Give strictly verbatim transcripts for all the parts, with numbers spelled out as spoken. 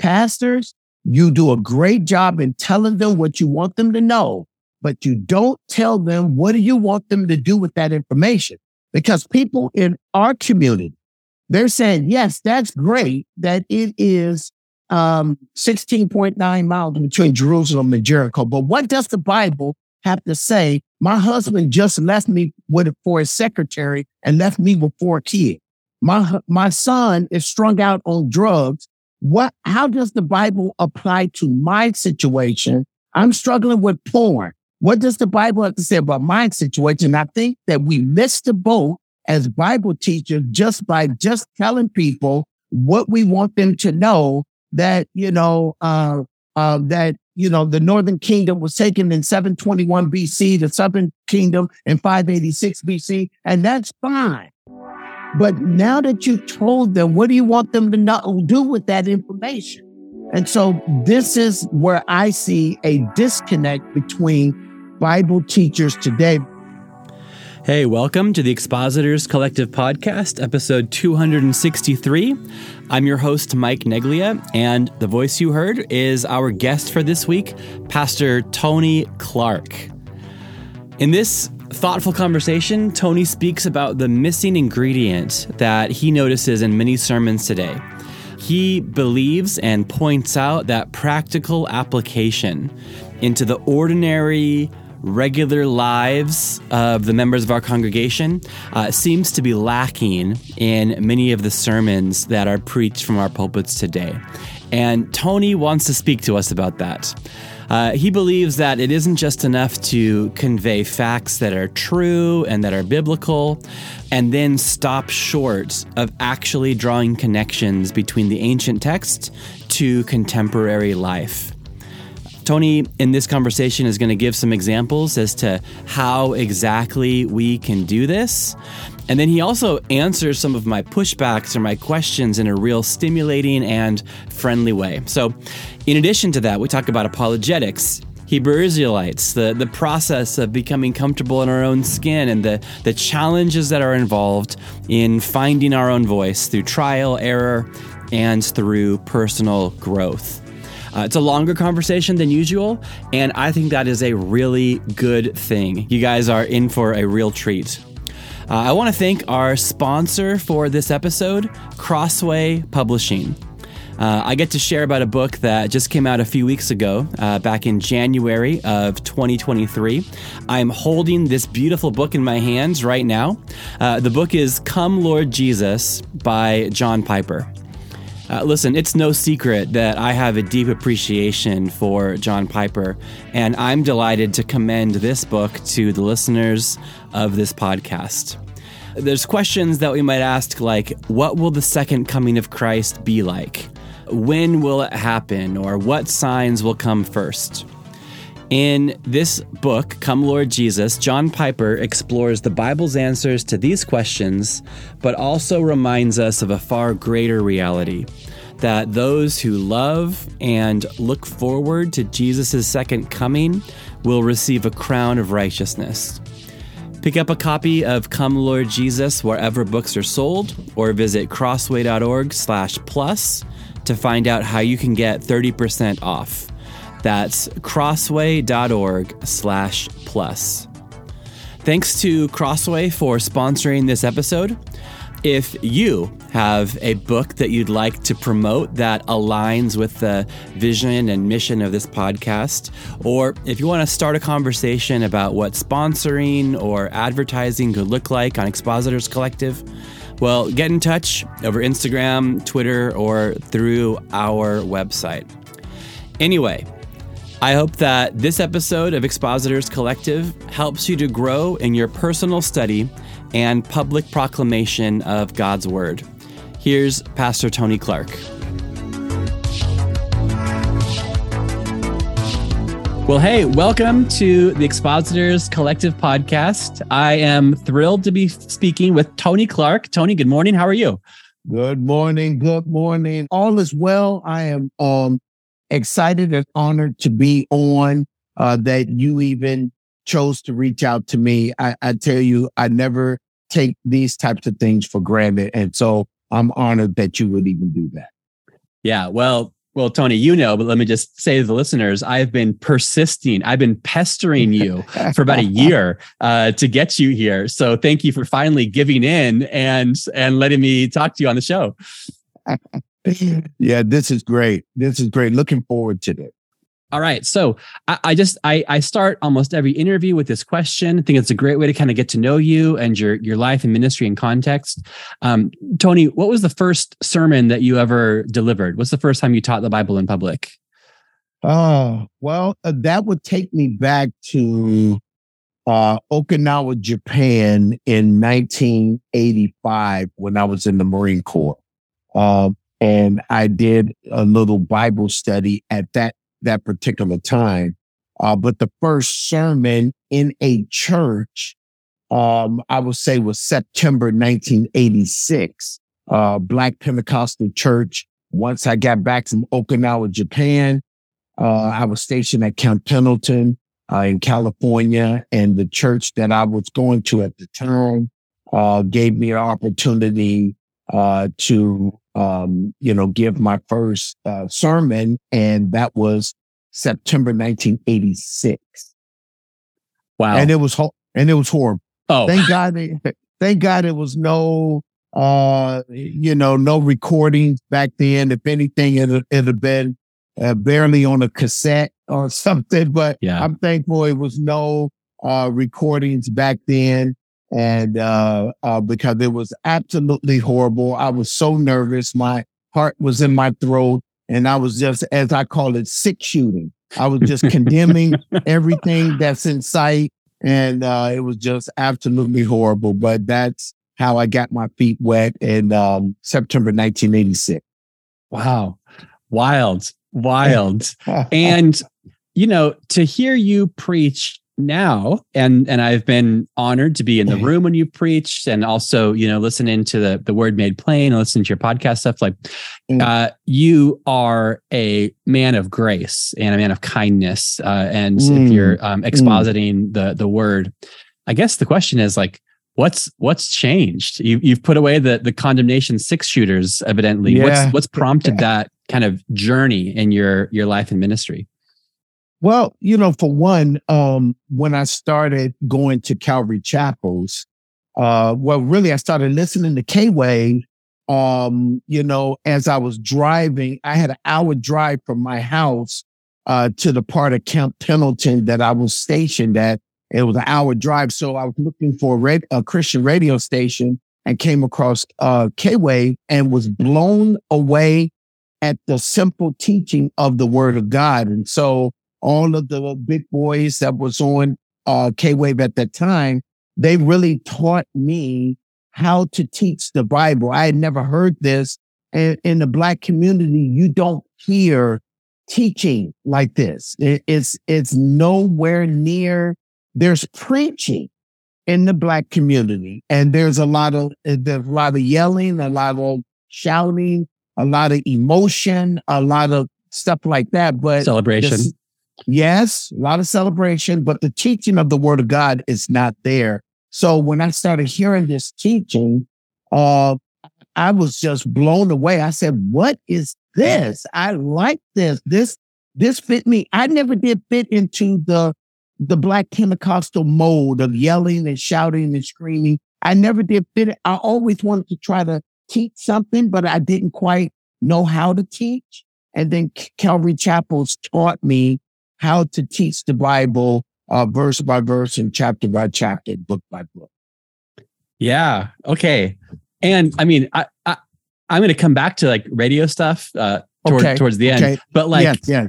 Pastors, you do a great job in telling them what you want them to know, but you don't tell them what do you want them to do with that information. Because people in our community, they're saying, yes, that's great that it is um, sixteen point nine miles between Jerusalem and Jericho. But what does the Bible have to say? My husband just left me with for his secretary and left me with four kids. My my son is strung out on drugs. What? How does the Bible apply to my situation? I'm struggling with porn. What does the Bible have to say about my situation? I think that we missed the boat as Bible teachers just by just telling people what we want them to know, that, you know, uh, uh, that, you know, the Northern Kingdom was taken in seven twenty-one B C, the Southern Kingdom in five eighty-six B C, and that's fine. But now that you told them, what do you want them to not do with that information? And so this is where I see a disconnect between Bible teachers today. Hey, welcome to the Expositors Collective Podcast, episode two hundred sixty-three. I'm your host, Mike Neglia, and the voice you heard is our guest for this week, Pastor Tony Clark. In this thoughtful conversation, Tony speaks about the missing ingredient that he notices in many sermons today. He believes and points out that practical application into the ordinary, regular lives of the members of our congregation uh, seems to be lacking in many of the sermons that are preached from our pulpits today. And Tony wants to speak to us about that. Uh, he believes that it isn't just enough to convey facts that are true and that are biblical, and then stop short of actually drawing connections between the ancient text to contemporary life. Tony, in this conversation, is going to give some examples as to how exactly we can do this. And then he also answers some of my pushbacks or my questions in a real stimulating and friendly way. So in addition to that, we talk about apologetics, Hebrew Israelites, the, the process of becoming comfortable in our own skin, and the, the challenges that are involved in finding our own voice through trial, error, and through personal growth. Uh, it's a longer conversation than usual, and I think that is a really good thing. You guys are in for a real treat. Uh, I want to thank our sponsor for this episode, Crossway Publishing. Uh, I get to share about a book that just came out a few weeks ago, uh, back in January of twenty twenty-three. I'm holding this beautiful book in my hands right now. Uh, the book is Come Lord Jesus by John Piper. Uh, listen, it's no secret that I have a deep appreciation for John Piper, and I'm delighted to commend this book to the listeners of this podcast. There's questions that we might ask, like, what will the second coming of Christ be like? When will it happen? Or what signs will come first? In this book, Come Lord Jesus, John Piper explores the Bible's answers to these questions, but also reminds us of a far greater reality, that those who love and look forward to Jesus' second coming will receive a crown of righteousness. Pick up a copy of Come Lord Jesus wherever books are sold, or visit crossway.org slash plus to find out how you can get thirty percent off. That's crossway.org slash plus. Thanks to Crossway for sponsoring this episode. If you have a book that you'd like to promote that aligns with the vision and mission of this podcast, or if you want to start a conversation about what sponsoring or advertising could look like on Expositors Collective, well, get in touch over Instagram, Twitter, or through our website. Anyway, I hope that this episode of Expositors Collective helps you to grow in your personal study and public proclamation of God's Word. Here's Pastor Tony Clark. Well, hey, welcome to the Expositors Collective Podcast. I am thrilled to be speaking with Tony Clark. Tony, good morning. How are you? Good morning. Good morning. All is well. I am um. excited and honored to be on, uh, that you even chose to reach out to me. I, I tell you, I never take these types of things for granted. And so I'm honored that you would even do that. Yeah, well, Well, Tony, you know, but let me just say to the listeners, I've been persisting. I've been pestering you for about a year uh, to get you here. So thank you for finally giving in and and letting me talk to you on the show. Yeah, this is great. This is great. Looking forward to it. All right. So I, I just, I, I start almost every interview with this question. I think it's a great way to kind of get to know you and your, your life and ministry in context. Um, Tony, what was the first sermon that you ever delivered? What's the first time you taught the Bible in public? Oh, well, uh, that would take me back to uh, Okinawa, Japan in nineteen eighty-five when I was in the Marine Corps. Um, and I did a little Bible study at that that particular time. Uh, but the first sermon in a church, um, I would say was September nineteen eighty-six, uh, Black Pentecostal Church. Once I got back from Okinawa, Japan, uh, I was stationed at Camp Pendleton uh, in California, and the church that I was going to at the time uh, gave me an opportunity uh, to Um, you know, give my first uh, sermon, and that was September nineteen eighty-six. Wow! And it was ho- and it was horrible. Oh, thank God! It, thank God it was no, uh, you know, no recordings back then. If anything, it it'd have been uh, barely on a cassette or something. But yeah. I'm thankful it was no uh, recordings back then. And, uh, uh, because it was absolutely horrible. I was so nervous. My heart was in my throat, and I was just, as I call it, sick shooting. I was just condemning everything that's in sight. And, uh, it was just absolutely horrible, but that's how I got my feet wet in, um, September nineteen eighty-six. Wow. Wild, wild. And, you know, to hear you preach now, and and I've been honored to be in the room when you preached, and also, you know, listening to the the Word Made Plain, and listening to your podcast stuff. Like, uh, you are a man of grace and a man of kindness. Uh, and mm. if you're um, expositing mm. the the Word, I guess the question is like, what's what's changed? You, you've put away the the condemnation six shooters, evidently. Yeah. What's what's prompted that kind of journey in your your life and ministry? Well, you know, for one, um, when I started going to Calvary Chapels, uh, well, really, I started listening to K-Wave, um, you know, as I was driving. I had an hour drive from my house uh, to the part of Camp Pendleton that I was stationed at. It was an hour drive. So I was looking for a, radio, a Christian radio station, and came across uh, K-Wave, and was blown away at the simple teaching of the Word of God. And so all of the big boys that was on uh, K-Wave at that time, they really taught me how to teach the Bible. I had never heard this. And in the Black community, you don't hear teaching like this. It, it's, it's nowhere near. There's preaching in the Black community, and there's a lot of, there's a lot of yelling, a lot of shouting, a lot of emotion, a lot of stuff like that. But celebration. This, Yes, a lot of celebration, but the teaching of the Word of God is not there. So when I started hearing this teaching, uh, I was just blown away. I said, what is this? I like this. This this fit me. I never did fit into the, the Black Pentecostal mold of yelling and shouting and screaming. I never did fit it. I always wanted to try to teach something, but I didn't quite know how to teach. And then Calvary Chapels taught me how to teach the Bible uh, verse by verse and chapter by chapter, book by book. Yeah. Okay. And I mean, I, I, I'm going to come back to like radio stuff uh, toward, okay. towards the end, okay. but like, yes, yes.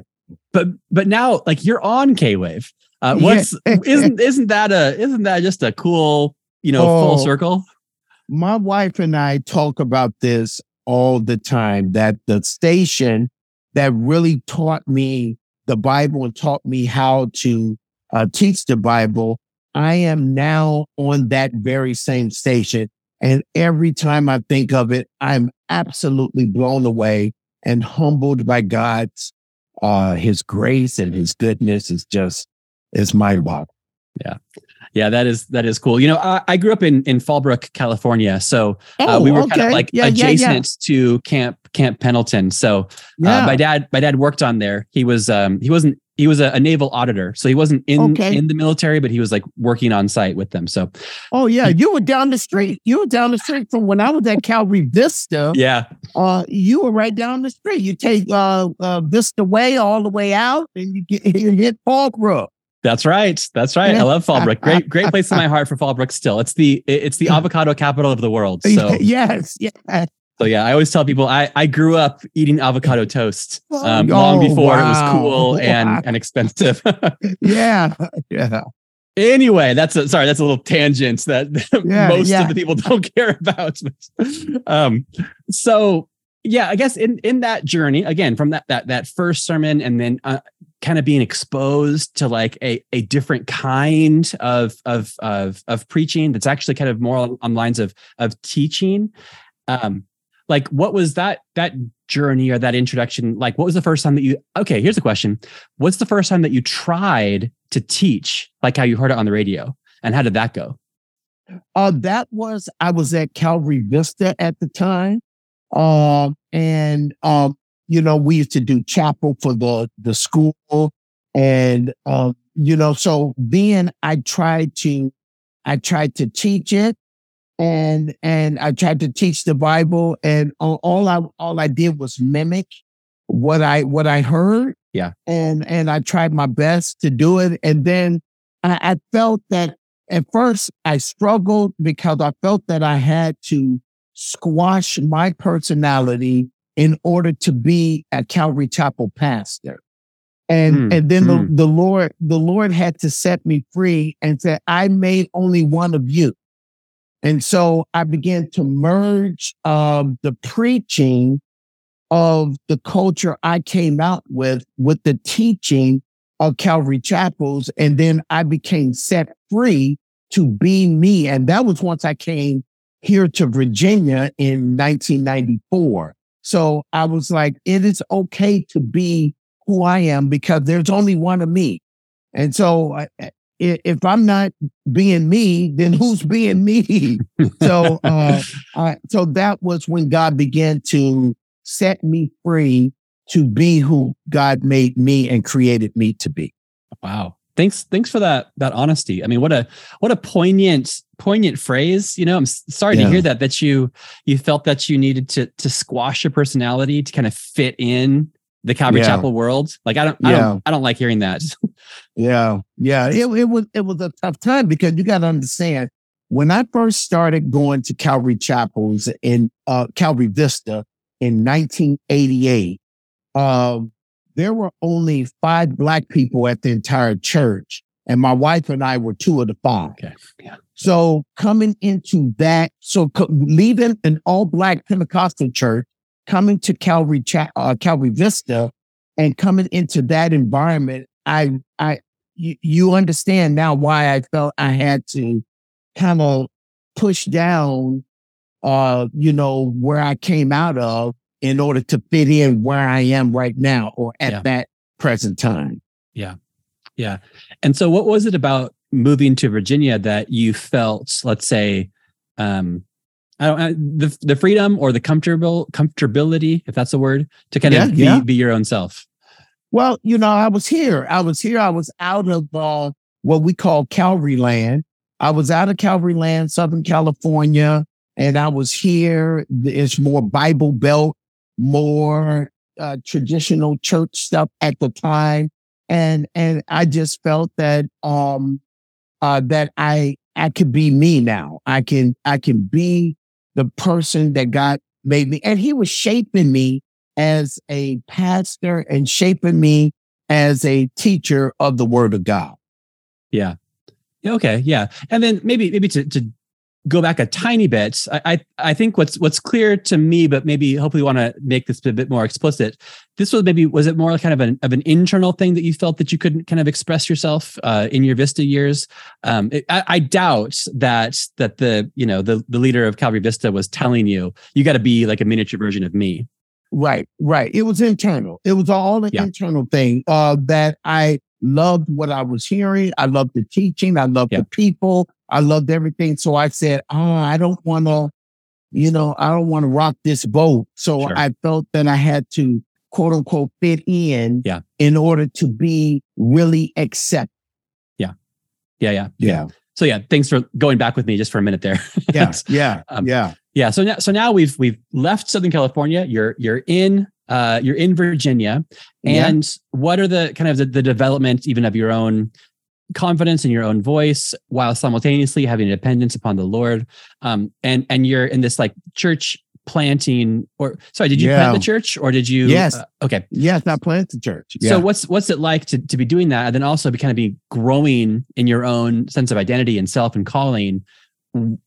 but, but now like you're on K-Wave. Uh, what's, yeah. isn't, isn't that a, isn't that just a cool, you know, oh, full circle? My wife and I talk about this all the time, that the station that really taught me the Bible and taught me how to uh, teach the Bible, I am now on that very same station. And every time I think of it, I'm absolutely blown away and humbled by God's, uh, his grace and his goodness. Is just, it's mind-boggling. Yeah. Yeah, that is that is cool. You know, I, I grew up in in Fallbrook, California, so uh, oh, we were okay. kind of like yeah, adjacent yeah, yeah. to Camp Camp Pendleton. So uh, yeah. my dad my dad worked on there. He was um he wasn't he was a, a naval auditor, so he wasn't in okay. in the military, but he was like working on site with them. So, oh yeah, you were down the street. You were down the street from when I was at Calvary Vista. Yeah, uh, you were right down the street. You take uh, uh, Vista Way all the way out, and you get you hit Fallbrook. That's right. That's right. I love Fallbrook. Great, great place in my heart for Fallbrook still. It's the it's the avocado capital of the world. So yes, yes. So yeah, I always tell people I, I grew up eating avocado toast um, oh, long before wow. it was cool and, wow. and expensive. yeah. Yeah. Anyway, that's a, sorry, that's a little tangent that yeah, most yeah. of the people don't care about. um so yeah, I guess in in that journey, again, from that that that first sermon and then uh, kind of being exposed to like a a different kind of of of of preaching that's actually kind of more on lines of of teaching. Um, like what was that that journey or that introduction? Like what was the first time that you okay, here's the question. What's the first time that you tried to teach, like how you heard it on the radio? And how did that go? Uh that was I was at Calvary Vista at the time. Um, and um, you know, we used to do chapel for the, the school. And, um, you know, so then I tried to, I tried to teach it and, and I tried to teach the Bible, and all I, all I did was mimic what I, what I heard. Yeah. And, and I tried my best to do it. And then I, I felt that at first I struggled because I felt that I had to squash my personality in order to be a Calvary Chapel pastor. And, mm, and then mm. the, the Lord, the Lord had to set me free and said, I made only one of you. And so I began to merge, um, the preaching of the culture I came out with, with the teaching of Calvary Chapels. And then I became set free to be me. And that was once I came here to Virginia in nineteen ninety-four. So I was like, it is okay to be who I am because there's only one of me. And so if I'm not being me, then who's being me? so uh, I, so that was when God began to set me free to be who God made me and created me to be. Wow. Thanks, thanks for that that honesty. I mean, what a what a poignant poignant phrase. You know, I'm sorry yeah. to hear that that you you felt that you needed to to squash your personality to kind of fit in the Calvary yeah. Chapel world. Like I don't I yeah. don't I don't like hearing that. yeah, yeah. It it was it was a tough time because you got to understand when I first started going to Calvary Chapels in uh, Calvary Vista in nineteen eighty-eight. Uh, There were only five Black people at the entire church, and my wife and I were two of the five. Okay. Yeah. So coming into that, so co- leaving an all-Black Pentecostal church, coming to Calvary Cha- uh, Calvary Vista, and coming into that environment, I, I, you, you understand now why I felt I had to kind of push down, uh, you know, where I came out of, in order to fit in where I am right now or at yeah. that present time. Yeah. Yeah. And so what was it about moving to Virginia that you felt, let's say, um, I don't I, the the freedom or the comfortable comfortability, if that's a word, to kind yeah, of be, yeah. be your own self? Well, you know, I was here. I was here. I was out of uh, what we call Calvary land. I was out of Calvary land, Southern California, and I was here. It's more Bible Belt, more uh, traditional church stuff at the time. And, and I just felt that, um, uh, that I, I could be me now. I can, I can be the person that God made me. And he was shaping me as a pastor and shaping me as a teacher of the word of God. Yeah. Okay. Yeah. And then maybe, maybe to, to, go back a tiny bit. I, I I think what's what's clear to me, but maybe hopefully want to make this a bit more explicit. This was maybe was it more kind of an of an internal thing that you felt that you couldn't kind of express yourself uh, in your Vista years. Um, it, I, I doubt that that the you know the the leader of Calvary Vista was telling you you got to be like a miniature version of me. Right, right. It was internal. It was all an yeah. internal thing uh, that I loved what I was hearing. I loved the teaching. I loved yeah. the people. I loved everything. So I said, oh, I don't want to, you know, I don't want to rock this boat. So sure. I felt that I had to, quote unquote, fit in yeah. in order to be really accepted. Yeah. Yeah. Yeah. Yeah. So yeah, thanks for going back with me just for a minute there. yeah. Yeah. Um, yeah. Yeah. So now, so now we've, we've left Southern California. You're, you're in, uh, you're in Virginia. And yeah. what are the kind of the, the development even of your own confidence in your own voice while simultaneously having a dependence upon the Lord? Um, and, and you're in this like church planting or sorry, did you yeah. plant the church or did you? Yes. Uh, okay. Yes. I planted the church. Yeah. So what's, what's it like to, to be doing that? And then also be kind of be growing in your own sense of identity and self and calling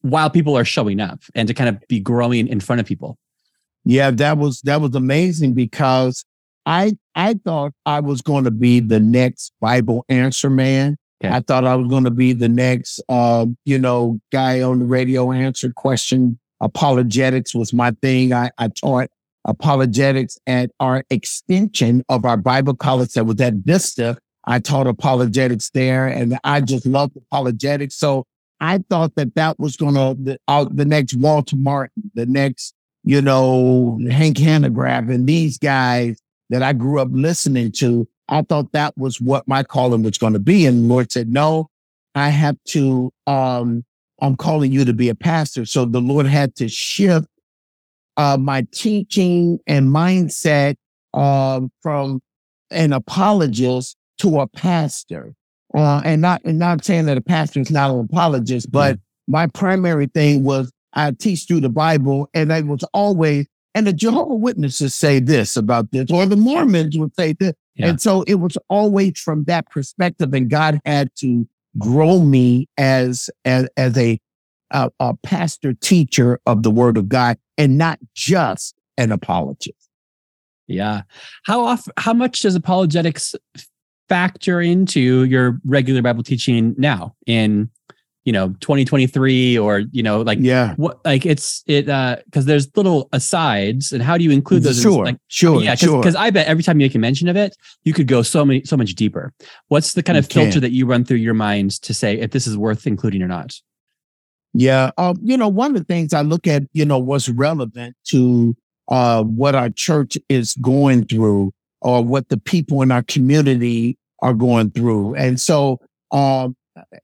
while people are showing up and to kind of be growing in front of people. Yeah, that was, that was amazing because I, I thought I was going to be the next Bible answer man. Okay. I thought I was going to be the next, uh, you know, guy on the radio answer question. Apologetics was my thing. I, I taught apologetics at our extension of our Bible college that was at Vista. I taught apologetics there and I just loved apologetics. So I thought that that was going to, the, uh, the next Walter Martin, the next, you know, Hank Hanegraaff and these guys that I grew up listening to, I thought that was what my calling was going to be. And the Lord said, no, I have to, um, I'm calling you to be a pastor. So the Lord had to shift uh, my teaching and mindset uh, from an apologist to a pastor. Uh, and not and not saying that a pastor is not an apologist, but mm-hmm. my primary thing was I teach through the Bible, and I was always, and the Jehovah's Witnesses say this about this, or the Mormons would say this. Yeah. And so it was always from that perspective, and God had to grow me as as, as a, a, a pastor teacher of the Word of God and not just an apologist. Yeah. How off, how much does apologetics factor into your regular Bible teaching now in, you know, twenty twenty-three or, you know, like, yeah, what, like it's, it, uh, cause there's little asides and how do you include those? Sure. In, like, sure. Yeah. Cause, sure. cause I bet every time you make a mention of it, you could go so many, so much deeper. What's the kind you of filter can. that you run through your mind to say if this is worth including or not? Yeah. Um, you know, one of the things I look at, you know, what's relevant to, uh, what our church is going through or what the people in our community are going through. And so, um,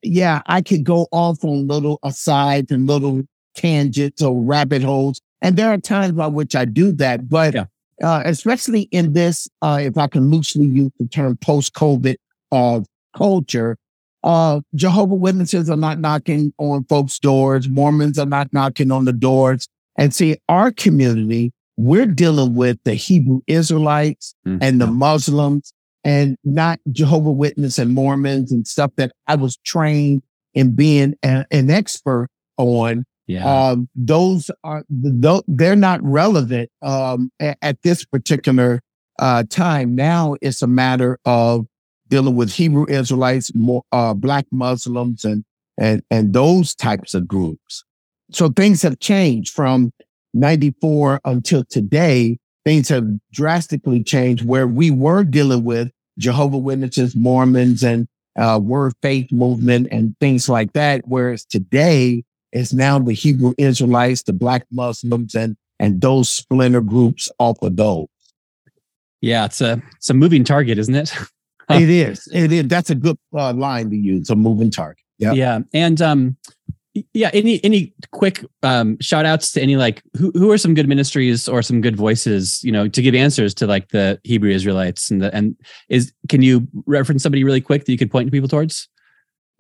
yeah, I could go off on little asides and little tangents or rabbit holes. And there are times by which I do that. But yeah. uh, especially in this, uh, if I can loosely use the term post-COVID uh, culture, uh, Jehovah's Witnesses are not knocking on folks' doors. Mormons are not knocking on the doors. And see, our community, we're dealing with the Hebrew Israelites mm-hmm. and the Muslims. And not Jehovah's Witness and Mormons and stuff that I was trained in being a, an expert on. Yeah. Um, those are, they're not relevant um, at this particular uh, time. Now it's a matter of dealing with Hebrew Israelites, more, uh, Black Muslims, and, and, and those types of groups. So things have changed from ninety-four until today. Things have drastically changed where we were dealing with Jehovah's Witnesses, Mormons, and uh, Word Faith movement and things like that. Whereas today it's now the Hebrew Israelites, the Black Muslims, and and those splinter groups off of those. Yeah, it's a it's a moving target, isn't it? It is. It is. That's a good uh, line to use. A moving target. Yeah. Yeah, and um, yeah. Any any quick um, shout outs to any like who who are some good ministries or some good voices, you know, to give answers to like the Hebrew Israelites and the, and is can you reference somebody really quick that you could point to people towards?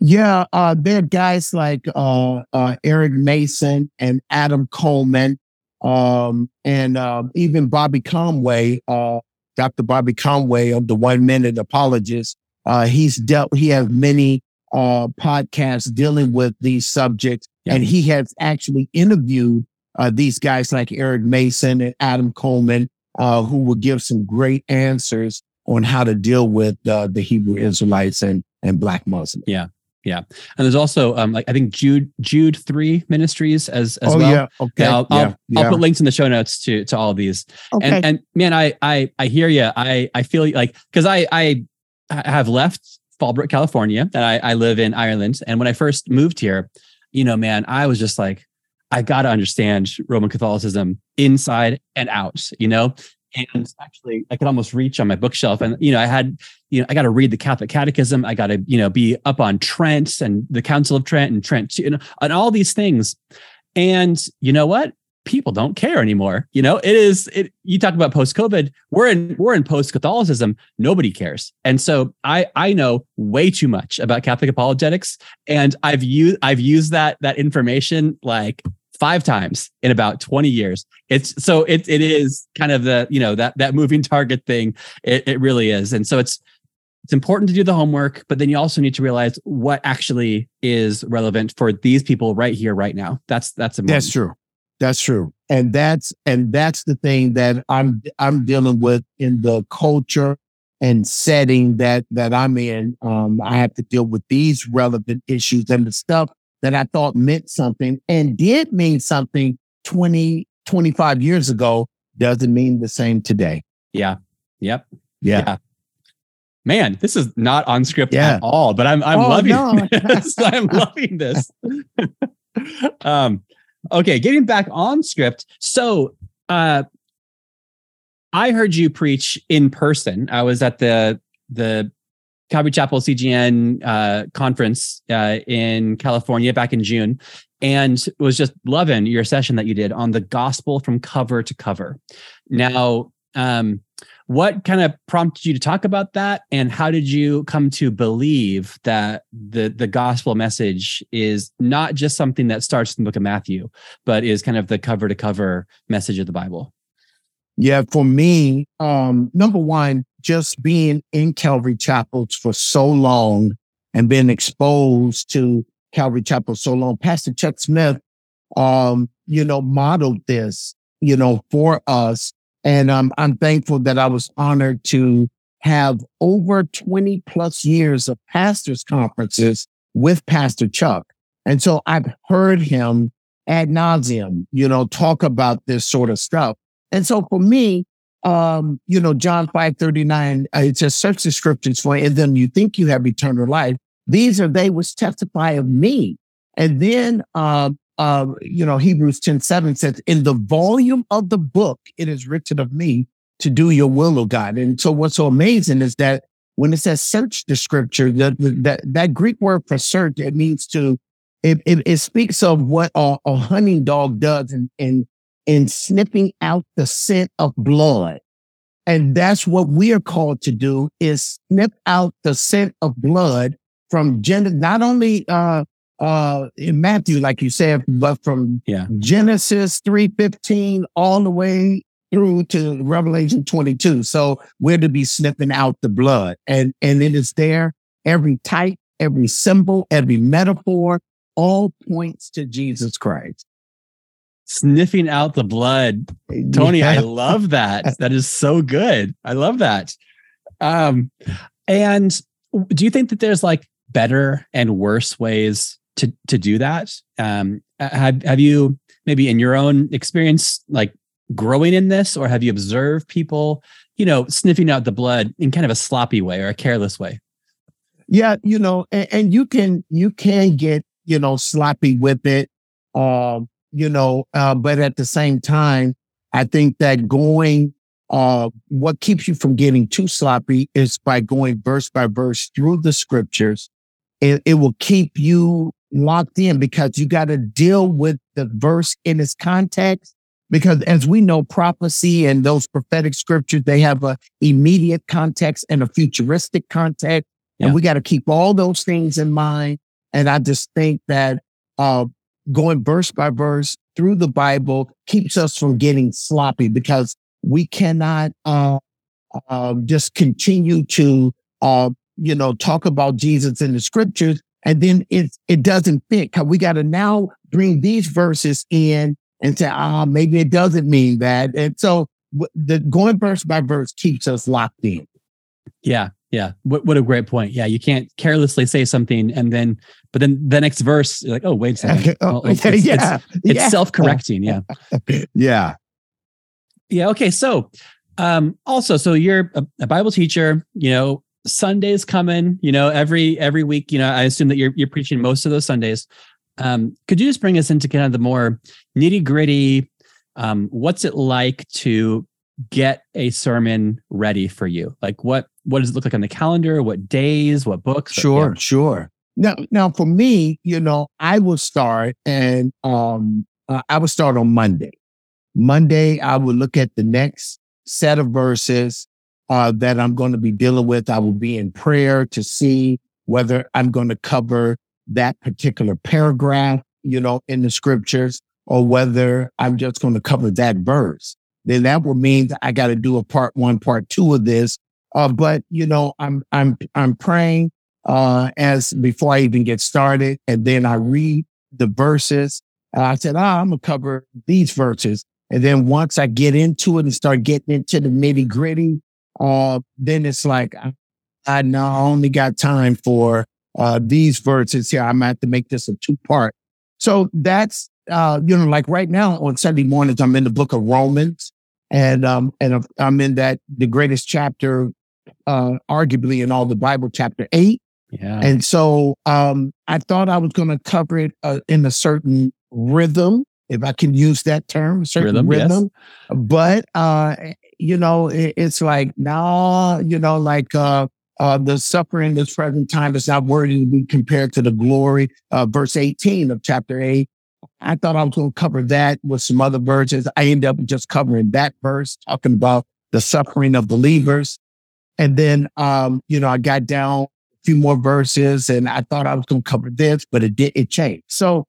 Yeah, uh, there are guys like uh, uh, Eric Mason and Adam Coleman, um, and uh, even Bobby Conway, uh, Doctor Bobby Conway of the One Minute Apologist. Uh, he's dealt. He has many. Uh, podcasts dealing with these subjects. Yeah. And he has actually interviewed uh, these guys like Eric Mason and Adam Coleman, uh, who will give some great answers on how to deal with uh, the Hebrew Israelites and, and Black Muslims. Yeah. Yeah. And there's also, um, like I think Jude, Jude Three Ministries as, as oh, well. Yeah. Okay. I'll, yeah. I'll, yeah. I'll put links in the show notes to, to all of these. Okay. And, and man, I, I, I hear you. I, I feel like, cause I, I have left Fallbrook, California, and I, I live in Ireland. And when I first moved here, you know, man, I was just like, I got to understand Roman Catholicism inside and out, you know? And actually, I could almost reach on my bookshelf. And, you know, I had, you know, I got to read the Catholic Catechism. I got to, you know, be up on Trent and the Council of Trent and Trent, you know, and all these things. And you know what? People don't care anymore. You know, it is, it, you talk about post-COVID, we're in, we're in post-Catholicism, nobody cares. And so I, I know way too much about Catholic apologetics. And I've used, I've used that, that information like five times in about twenty years. It's so it, it is kind of the, you know, that, that moving target thing. It, it really is. And so it's, it's important to do the homework, but then you also need to realize what actually is relevant for these people right here, right now. That's, that's important. That's true. That's true. And that's, and that's the thing that I'm, I'm dealing with in the culture and setting that, that I'm in. Um, I have to deal with these relevant issues and the stuff that I thought meant something and did mean something twenty, twenty-five years ago doesn't mean the same today. Yeah. Yep. Yeah. yeah. Man, this is not on script yeah. at all, but I'm, I'm oh, loving no. this. I'm loving this. um, Okay, getting back on script. So uh, I heard you preach in person. I was at the the Calvary Chapel C G N uh, conference uh, in California back in June, and was just loving your session that you did on the gospel from cover to cover. Now, um, what kind of prompted you to talk about that, and how did you come to believe that the, the gospel message is not just something that starts in the book of Matthew, but is kind of the cover-to-cover message of the Bible? Yeah, for me, um, number one, just being in Calvary Chapel for so long and being exposed to Calvary Chapel so long, Pastor Chuck Smith, um, you know, modeled this, you know, for us. And um, I'm thankful that I was honored to have over twenty plus years of pastors' conferences with Pastor Chuck. And so I've heard him ad nauseum, you know, talk about this sort of stuff. And so for me, um, you know, John five thirty-nine, uh, it says, search the scriptures for, and then you think you have eternal life. These are they which testify of me. And then, um, Uh, you know, Hebrews ten seven says, in the volume of the book, it is written of me to do your will, O God. And so what's so amazing is that when it says search the scripture, that that, that Greek word for search, it means to, it, it, it speaks of what a, a hunting dog does in, in, in sniffing out the scent of blood. And that's what we are called to do, is sniff out the scent of blood from gender, not only, uh, Uh, in Matthew, like you said, but from yeah. Genesis three fifteen all the way through to Revelation twenty-two. So we're to be sniffing out the blood. And, and it is there. Every type, every symbol, every metaphor, all points to Jesus Christ. Sniffing out the blood. Tony, yeah. I love that. That is so good. I love that. Um, and do you think that there's like better and worse ways to to do that? Um, have have you maybe in your own experience, like growing in this, or have you observed people, you know, sniffing out the blood in kind of a sloppy way or a careless way? Yeah, you know, and, and you can you can get, you know, sloppy with it, uh, you know, uh, but at the same time, I think that going, uh, what keeps you from getting too sloppy is by going verse by verse through the scriptures. It, it will keep you locked in because you got to deal with the verse in its context. Because as we know, prophecy and those prophetic scriptures, they have a immediate context and a futuristic context. Yeah. And we got to keep all those things in mind. And I just think that, uh, going verse by verse through the Bible keeps us from getting sloppy, because we cannot, uh, uh, just continue to, uh, you know, talk about Jesus in the scriptures, and then it it doesn't fit. We got to now bring these verses in and say, ah, maybe it doesn't mean that. And so the going verse by verse keeps us locked in. Yeah, yeah. What what a great point. Yeah, you can't carelessly say something and then, but then the next verse, you're like, oh, wait a second. Oh, it's, it's, yeah. it's, it's yeah. self-correcting. Yeah. yeah. Yeah. Okay. So, um, also, so you're a, a Bible teacher, you know, Sunday's coming, you know, every every week, you know, I assume that you're you're preaching most of those Sundays. Um, could you just bring us into kind of the more nitty gritty? Um, what's it like to get a sermon ready for you? Like what what does it look like on the calendar? What days? What books? Sure, yeah. sure. Now, now for me, you know, I will start and um, uh, I will start on Monday. Monday, I will look at the next set of verses uh, that I'm going to be dealing with. I will be in prayer to see whether I'm going to cover that particular paragraph, you know, in the scriptures, or whether I'm just going to cover that verse. Then that will mean that I got to do a part one, part two of this. Uh, but you know, I'm I'm I'm praying uh, as before I even get started, and then I read the verses. Uh, I said, ah, oh, I'm gonna cover these verses, and then once I get into it and start getting into the nitty gritty, uh, then it's like I, I now only got time for uh, these verses here. I might have to make this a two part. So that's uh, you know, like right now on Sunday mornings, I'm in the Book of Romans. And um and I'm in that the greatest chapter, uh, arguably in all the Bible, chapter eight. Yeah. And so um I thought I was going to cover it uh, in a certain rhythm, if I can use that term, certain rhythm. rhythm. Yes. But uh, you know, it, it's like now, nah, you know, like uh, uh the suffering in this present time is not worthy to be compared to the glory. Uh, verse eighteen of chapter eight. I thought I was going to cover that with some other verses. I ended up just covering that verse, talking about the suffering of believers. And then, um, you know, I got down a few more verses and I thought I was going to cover this, but it did, it changed. So,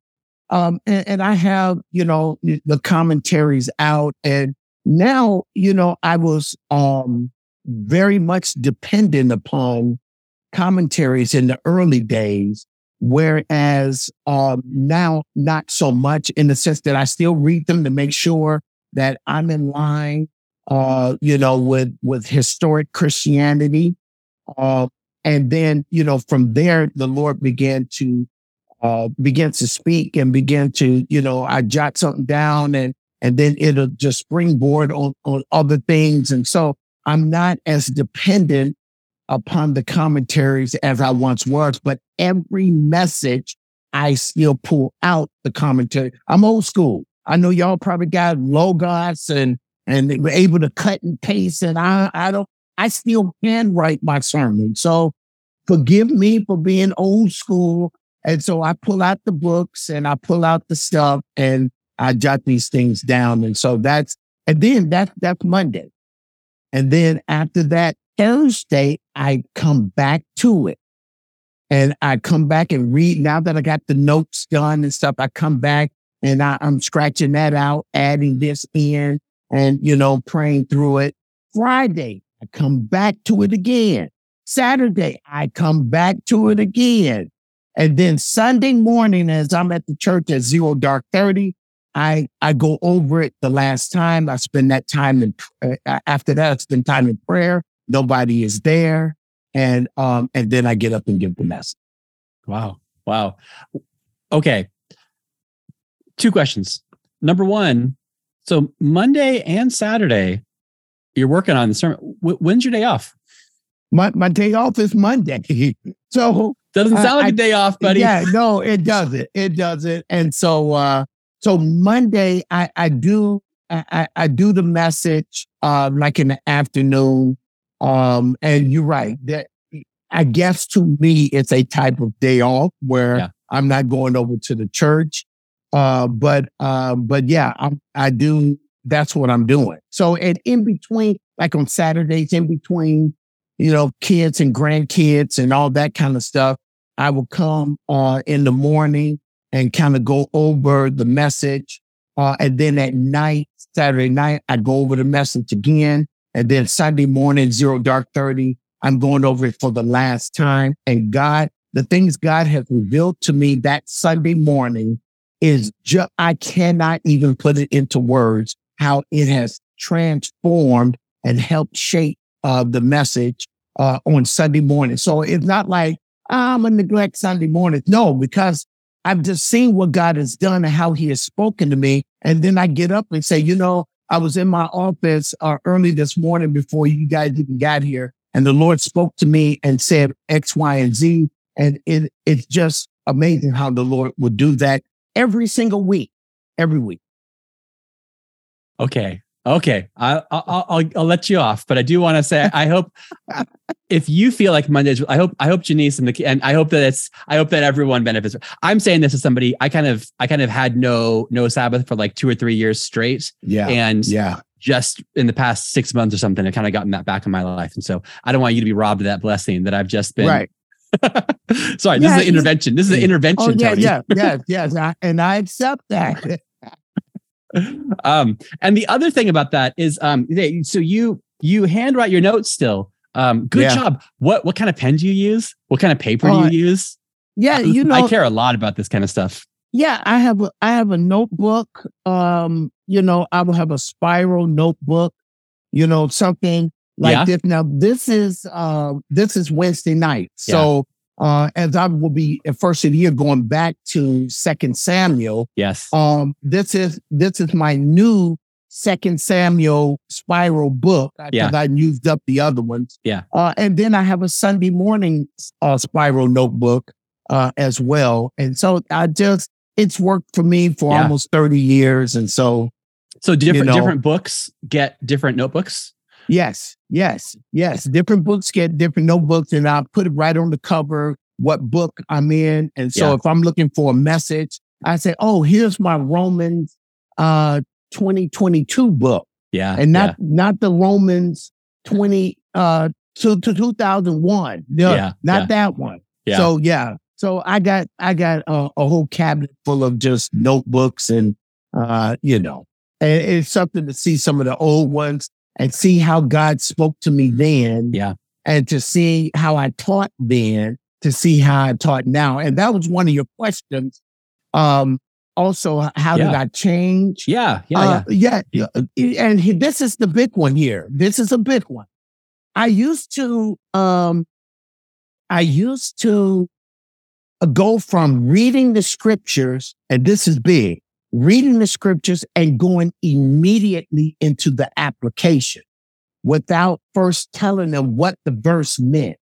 um, and, and I have, you know, the commentaries out, and now, you know, I was, um, very much dependent upon commentaries in the early days. Whereas um, now, not so much, in the sense that I still read them to make sure that I'm in line, uh, you know, with with historic Christianity. Uh, and then, you know, from there, the Lord began to uh, begin to speak and begin to, you know, I jot something down, and and then it'll just springboard on on other things. And so I'm not as dependent upon the commentaries as I once was, but every message I still pull out the commentary. I'm old school. I know y'all probably got Logos and and they were able to cut and paste, and I I don't I still can write my sermon. So forgive me for being old school. And so I pull out the books and I pull out the stuff and I jot these things down. And so that's and then that that's Monday. And then after that, Thursday, I come back to it, and I come back and read. Now that I got the notes done and stuff, I come back and I, I'm scratching that out, adding this in, and, you know, praying through it. Friday, I come back to it again. Saturday, I come back to it again. And then Sunday morning, as I'm at the church at zero dark thirty, I, I go over it the last time. I spend that time in, uh, after that, I spend time in prayer. Nobody is there. And um, and then I get up and give the message. Wow. Wow. Okay. Two questions. Number one, so Monday and Saturday, you're working on the sermon. W- when's your day off? My my day off is Monday. So doesn't sound uh, like I, a day off, buddy. Yeah, no, it doesn't. It doesn't. And so uh, so Monday, I, I do I, I, I do the message uh, like in the afternoon. Um, and you're right, that I guess to me, it's a type of day off where yeah. I'm not going over to the church. Uh, but, uh, but yeah, I'm, I do, that's what I'm doing. So and in between, like on Saturdays, in between, you know, kids and grandkids and all that kind of stuff, I will come, uh, in the morning and kind of go over the message. Uh, and then at night, Saturday night, I go over the message again. And then Sunday morning, zero dark thirty, I'm going over it for the last time. And God, the things God has revealed to me that Sunday morning is just, I cannot even put it into words how it has transformed and helped shape uh, the message uh, on Sunday morning. So it's not like, oh, I'm going to neglect Sunday morning. No, because I've just seen what God has done and how he has spoken to me. And then I get up and say, you know, I was in my office uh, early this morning before you guys even got here, and the Lord spoke to me and said X, Y, and Z. And it it's just amazing how the Lord would do that every single week, every week. Okay. Okay, I, I'll, I'll I'll let you off, but I do want to say I hope if you feel like Mondays, I hope I hope Janice and the and I hope that it's I hope that everyone benefits. I'm saying this as somebody I kind of I kind of had no no Sabbath for like two or three years straight. Yeah, and yeah, just in the past six months or something, I've kind of gotten that back in my life, and so I don't want you to be robbed of that blessing that I've just been. Right. Sorry, yeah, this is an intervention. This is an intervention. Oh yeah, Tony. yeah, yeah, yes, I, and I accept that. Um, and the other thing about that is, um, they, so you, you handwrite your notes still. Um, good yeah. job. What, what kind of pen do you use? What kind of paper uh, do you use? Yeah. You know, I care a lot about this kind of stuff. Yeah. I have, a, I have a notebook. Um, you know, I will have a spiral notebook, you know, something like yeah. this. Now this is, uh, this is Wednesday night. So, yeah. uh, as I will be at first of the year going back to Second Samuel. Yes. Um, this is, this is my new Second Samuel spiral book because yeah. I used up the other ones. Yeah. Uh, and then I have a Sunday morning uh, spiral notebook uh, as well. And so I just, it's worked for me for yeah. almost thirty years. And so. So different, you know, different books get different notebooks. Yes, yes, yes. Different books get different notebooks, and I put it right on the cover, what book I'm in. And so yeah. if I'm looking for a message, I say, oh, here's my Romans uh, twenty twenty-two book. Yeah. And not yeah. not the Romans twenty, uh, to, to two thousand one. No, yeah. Not yeah. that one. Yeah. So, yeah. So I got I got a, a whole cabinet full of just notebooks and, uh, you know, and it's something to see some of the old ones. And see how God spoke to me then, yeah. and to see how I taught then, to see how I taught now. And that was one of your questions. Um, also, how yeah. did I change? Yeah, yeah, uh, yeah. yeah. And he, this is the big one here. This is a big one. I used to, um, I used to go from reading the scriptures, and this is big. Reading the scriptures and going immediately into the application without first telling them what the verse meant.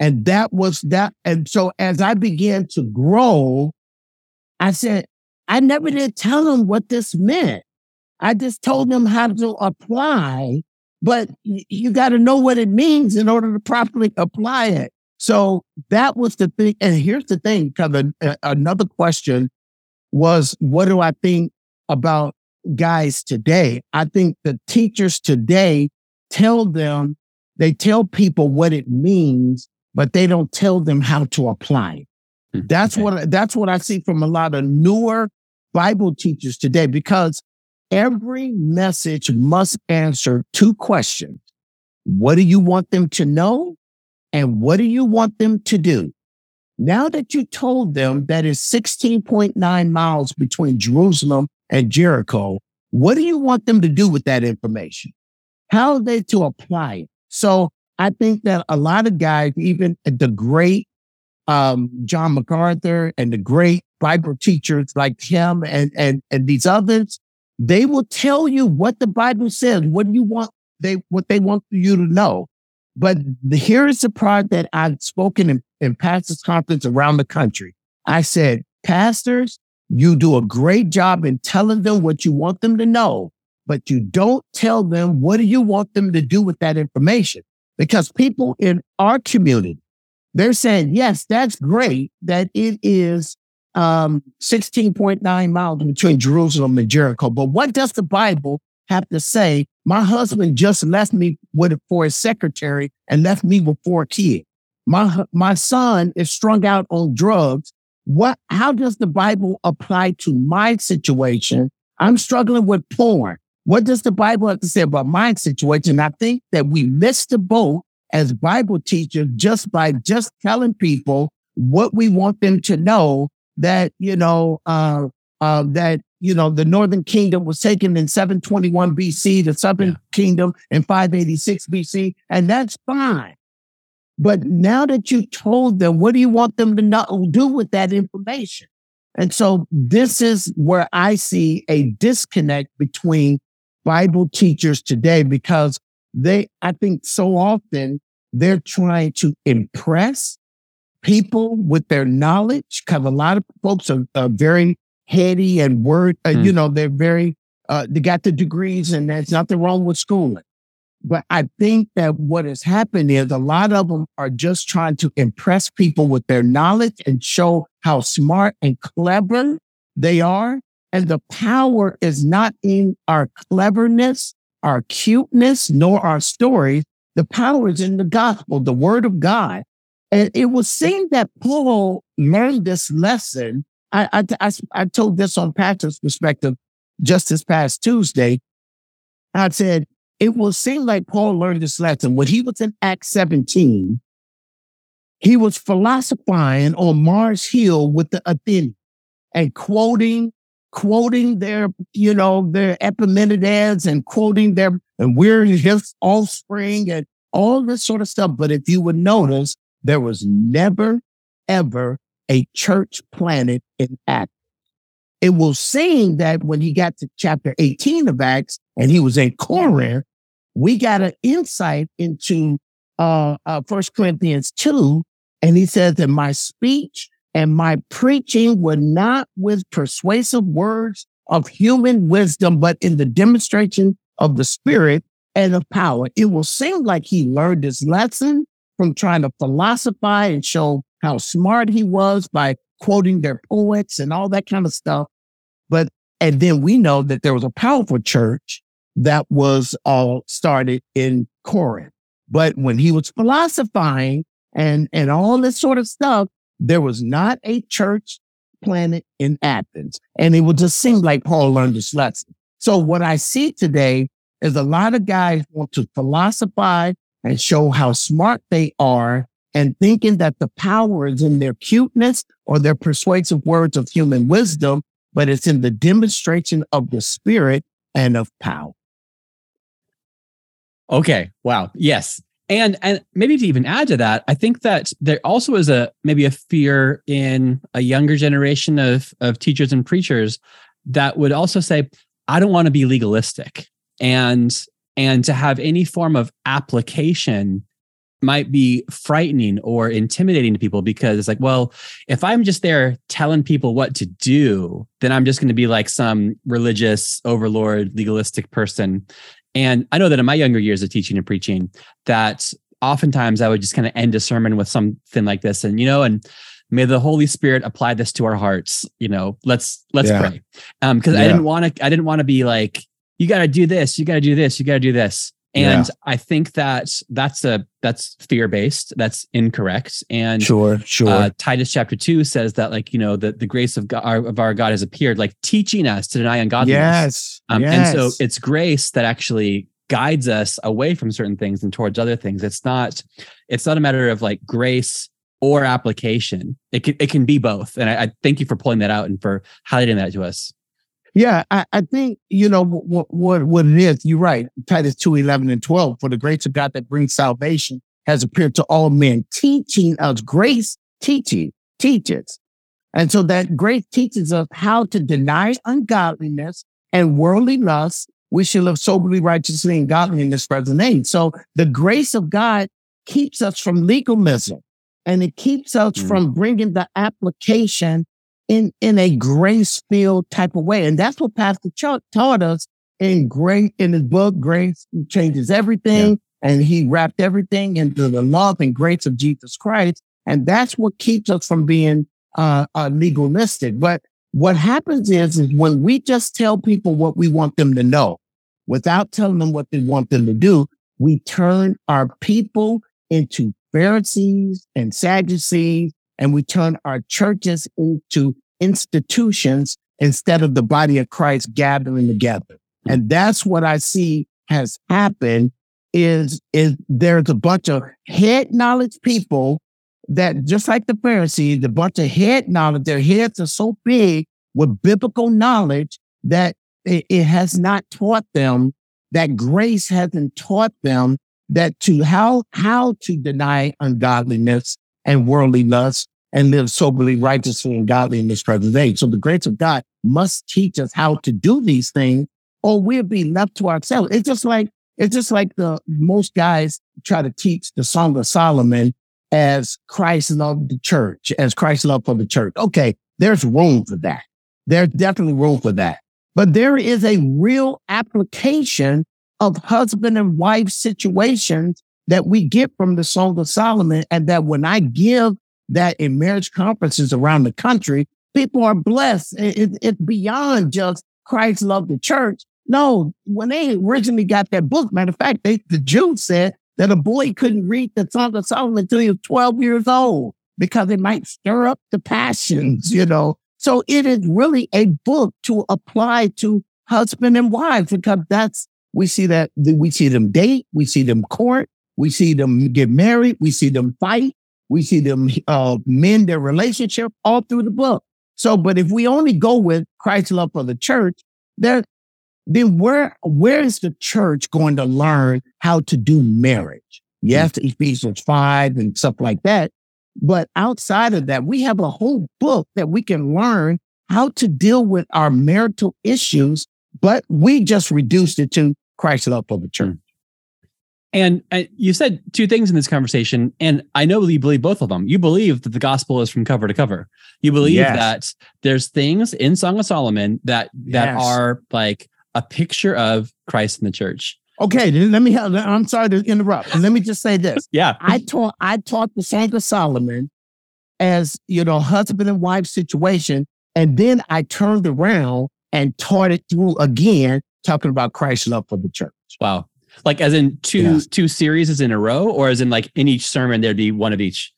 And that was that. And so as I began to grow, I said, I never did tell them what this meant. I just told them how to apply, but you got to know what it means in order to properly apply it. So that was the thing. And here's the thing, because another question was, what do I think about guys today? I think the teachers today tell them, they tell people what it means, but they don't tell them how to apply it. That's okay. what that's what I see from a lot of newer Bible teachers today, because every message must answer two questions. What do you want them to know? And what do you want them to do? Now that you told them that it's sixteen point nine miles between Jerusalem and Jericho, what do you want them to do with that information? How are they to apply it? So I think that a lot of guys, even the great um, John MacArthur and the great Bible teachers like him and, and, and these others, they will tell you what the Bible says, what you want, they, what they want you to know. But the, here is the part that I've spoken in, in pastors' conference around the country. I said, pastors, you do a great job in telling them what you want them to know, but you don't tell them what do you want them to do with that information. Because people in our community, they're saying, yes, that's great that it is um, sixteen point nine miles between Jerusalem and Jericho. But what does the Bible have to say? My husband just left me with for his secretary and left me with four kids. My my son is strung out on drugs. What? How does the Bible apply to my situation? I'm struggling with porn. What does the Bible have to say about my situation? I think that we missed the boat as Bible teachers just by just telling people what we want them to know. That you know uh, uh, that. You know, the Northern Kingdom was taken in seven twenty-one B C, the Southern yeah. Kingdom in five eighty-six B C, and that's fine. But now that you told them, what do you want them to not do with that information? And so this is where I see a disconnect between Bible teachers today, because they, I think so often They're trying to impress people with their knowledge, because a lot of folks are, are very heady and word, uh, mm. you know, they're very, uh, they got the degrees, and there's nothing wrong with schooling. But I think that what has happened is a lot of them are just trying to impress people with their knowledge and show how smart and clever they are. And the power is not in our cleverness, our cuteness, nor our stories. The power is in the gospel, the word of God. And it would seem that Paul learned this lesson. I, I, I, I told this on Pastor's Perspective just this past Tuesday. I said, it will seem like Paul learned this lesson. When he was in Acts seventeen, he was philosophizing on Mars Hill with the Athenians and quoting, quoting their, you know, their Epimenides and quoting their, and we're his offspring and all this sort of stuff. But if you would notice, there was never, ever a church planted in Acts. It will seem that when he got to chapter eighteen of Acts and he was in Corinth, we got an insight into uh, uh, First Corinthians two. And he says that my speech and my preaching were not with persuasive words of human wisdom, but in the demonstration of the Spirit and of power. It will seem like he learned his lesson from trying to philosophize and show how smart he was by quoting their poets and all that kind of stuff. But, and then we know that there was a powerful church that was all started in Corinth. But when he was philosophizing and, and all this sort of stuff, there was not a church planted in Athens. And it would just seem like Paul learned his lesson. So what I see today is a lot of guys want to philosophize and show how smart they are, and thinking that the power is in their cuteness or their persuasive words of human wisdom, but it's in the demonstration of the Spirit and of power. Okay. Wow. Yes. And and maybe to even add to that, I think that there also is a maybe a fear in a younger generation of, of teachers and preachers that would also say, I don't want to be legalistic. And and to have any form of application might be frightening or intimidating to people, because it's like, well, if I'm just there telling people what to do, then I'm just going to be like some religious overlord, legalistic person. And I know that in my younger years of teaching and preaching, that oftentimes I would just kind of end a sermon with something like this. And, you know, and may the Holy Spirit apply this to our hearts. You know, let's, let's yeah. pray. Um, cause yeah. I didn't want to, I didn't want to be like, you got to do this, you got to do this, you got to do this. And yeah. I think that that's a, that's fear-based, that's incorrect. And sure, sure. Uh, Titus chapter two says that, like, you know, the, the grace of God, our, of our God has appeared, like teaching us to deny ungodliness. Yes, um, yes. And so it's grace that actually guides us away from certain things and towards other things. It's not, it's not a matter of like grace or application. It can, it can be both. And I, I thank you for pulling that out and for highlighting that to us. Yeah, I, I think, you know, what, what, what it is, you're right. Titus two, eleven and twelve, for the grace of God that brings salvation has appeared to all men, teaching us grace, teaching, teaches. And so that grace teaches us how to deny ungodliness and worldly lusts. We should live soberly, righteously, and godly in this present age. So the grace of God keeps us from legalism, and it keeps us mm. from bringing the application in, in a grace-filled type of way. And that's what Pastor Chuck taught us in great, in his book, Grace Changes Everything. Yeah. And he wrapped everything into the love and grace of Jesus Christ. And that's what keeps us from being uh, uh, legalistic. But what happens is, is when we just tell people what we want them to know without telling them what they want them to do, we turn our people into Pharisees and Sadducees, and we turn our churches into institutions instead of the body of Christ gathering together. And that's what I see has happened is, is there's a bunch of head knowledge people that, just like the Pharisees, a bunch of head knowledge, their heads are so big with biblical knowledge that it, it has not taught them, that grace hasn't taught them that to how, how to deny ungodliness and worldly lusts, and live soberly, righteously, and godly in this present age. So the grace of God must teach us how to do these things, or we'll be left to ourselves. It's just like It's just like the most guys try to teach the Song of Solomon as Christ loved the church, as Christ's love for the church. Okay, there's room for that. There's definitely room for that. But there is a real application of husband and wife situations that we get from the Song of Solomon, and that when I give that in marriage conferences around the country, people are blessed. It, it, it's beyond just Christ loved the church. No, when they originally got that book, matter of fact, they, the Jews said that a boy couldn't read the Song of Solomon until he was twelve years old because it might stir up the passions, you know. So it is really a book to apply to husband and wife, because that's, we see that, we see them date, we see them court, we see them get married, we see them fight, we see them uh, mend their relationship all through the book. So, but if we only go with Christ's love for the church, there, then where where is the church going to learn how to do marriage? Yes, mm-hmm. Ephesians five and stuff like that. But outside of that, we have a whole book that we can learn how to deal with our marital issues, but we just reduced it to Christ's love for the church. And uh, you said two things in this conversation, and I know you believe both of them. You believe that the gospel is from cover to cover. You believe yes. that there's things in Song of Solomon that that yes. are like a picture of Christ in the church. Okay, let me help. I'm sorry to interrupt. Let me just say this. yeah. I taught I taught the Song of Solomon as, you know, husband and wife situation, and then I turned around and taught it through again, talking about Christ's love for the church. Wow. Like as in two yeah. two series in a row, or as in like in each sermon there'd be one of each?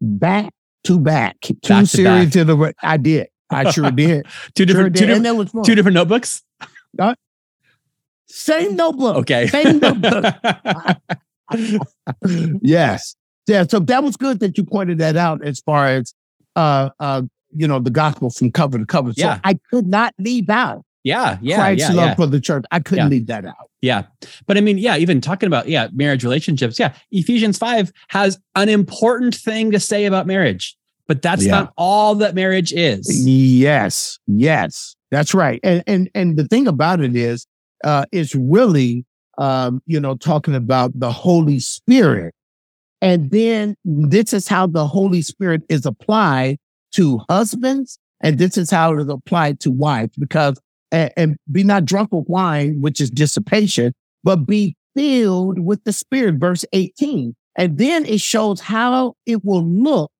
Back to back. Two back series in a row. I did. I sure did. two different sure did. Two, different, two different notebooks? Uh, same notebook. Okay. Same notebook. yes. Yeah. So that was good that you pointed that out as far as uh uh you know the gospel from cover to cover. So yeah. I could not leave out. Yeah, yeah, Christ's yeah, love yeah. for the church. I couldn't yeah. leave that out. Yeah, but I mean, yeah, even talking about yeah, marriage relationships. Yeah, Ephesians five has an important thing to say about marriage, but that's yeah. not all that marriage is. Yes, yes, that's right. And and and the thing about it is, uh, it's really um, you know talking about the Holy Spirit, and then this is how the Holy Spirit is applied to husbands, and this is how it is applied to wives, because. And, and be not drunk with wine, which is dissipation, but be filled with the Spirit, verse eighteen. And then it shows how it will look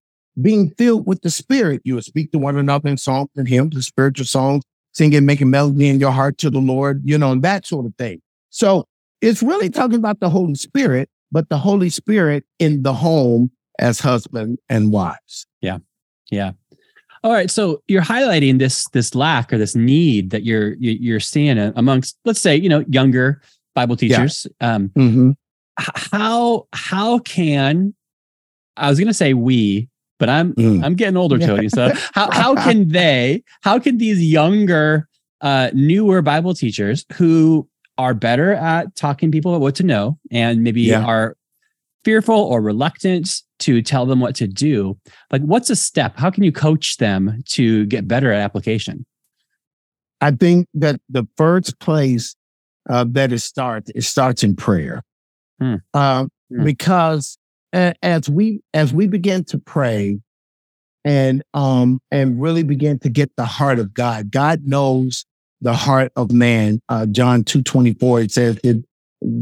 being filled with the Spirit. You will speak to one another in songs and hymns, the spiritual songs, singing, making melody in your heart to the Lord, you know, and that sort of thing. So it's really talking about the Holy Spirit, but the Holy Spirit in the home as husband and wives. Yeah, yeah. All right, so you're highlighting this this lack or this need that you're you're seeing amongst, let's say, you know, younger Bible teachers. Yeah. Um, mm-hmm. How how can I was going to say we, but I'm mm. I'm getting older, Tony. So how how can they? How can these younger, uh, newer Bible teachers who are better at talking people about what to know and maybe yeah. are fearful or reluctant to tell them what to do, like what's a step? How can you coach them to get better at application? I think that the first place uh, that it starts, it starts in prayer. Hmm. Uh, hmm. Because a- as we as we begin to pray and um and really begin to get the heart of God, God knows the heart of man. Uh, John two twenty-four, it says that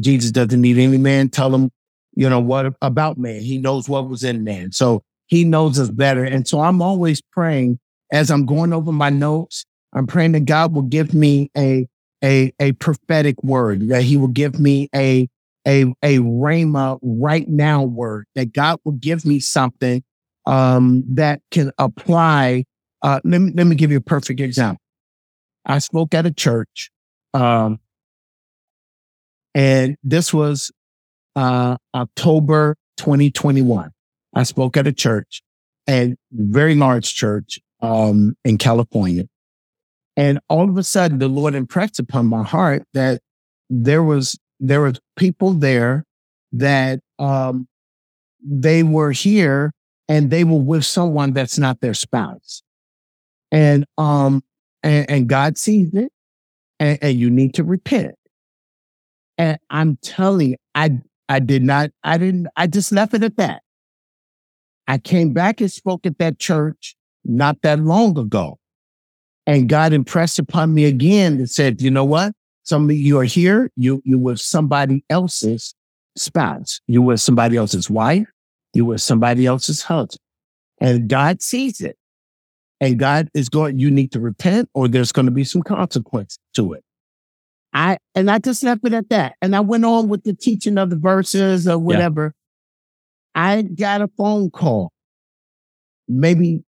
Jesus doesn't need any man, tell him, you know, what about man? He knows what was in man. So he knows us better. And so I'm always praying as I'm going over my notes. I'm praying that God will give me a, a, a prophetic word, that he will give me a, a, a rhema right now word, that God will give me something, um, that can apply. Uh, let me, let me give you a perfect example. I spoke at a church, um, and this was, Uh, October twenty twenty-one. I spoke at a church, a very large church um, in California. And all of a sudden, the Lord impressed upon my heart that there was there were people there that um, they were here and they were with someone that's not their spouse. And um and, and God sees it, and, and you need to repent. And I'm telling you, I, I did not, I didn't, I just left it at that. I came back and spoke at that church not that long ago. And God impressed upon me again and said, you know what? Some of you are here. You, you were somebody else's spouse. You were somebody else's wife. You were somebody else's husband. And God sees it. And God is going, you need to repent or there's going to be some consequence to it. I, and I just left it at that. And I went on with the teaching of the verses or whatever. Yeah. I got a phone call maybe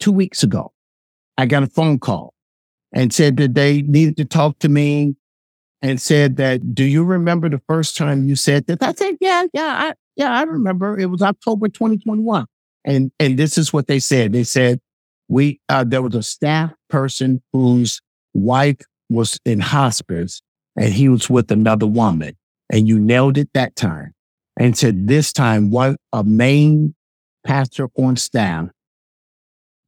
two weeks ago. I got a phone call and said that they needed to talk to me and said that, do you remember the first time you said that? I said, yeah, yeah, I, yeah, I remember. It was October twenty twenty-one. And, and this is what they said. They said, we, uh, there was a staff person whose wife was in hospice and he was with another woman, and you nailed it that time. And said, this time, one, a main pastor on staff,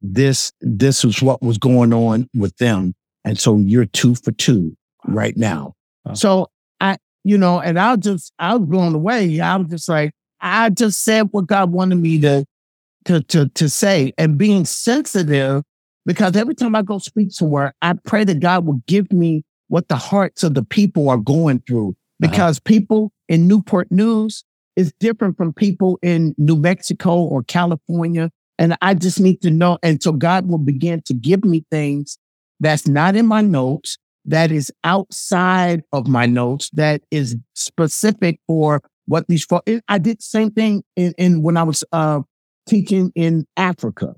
this, this was what was going on with them. And so you're two for two right now. Wow. So I, you know, and I was just, I was blown away. I was just like, I just said what God wanted me to, to, to, to say, and being sensitive. Because every time I go speak somewhere, I pray that God will give me what the hearts of the people are going through. Because uh-huh. people in Newport News is different from people in New Mexico or California. And I just need to know. And so God will begin to give me things that's not in my notes, that is outside of my notes, that is specific for what these folks. I did the same thing in, in when I was uh, teaching in Africa.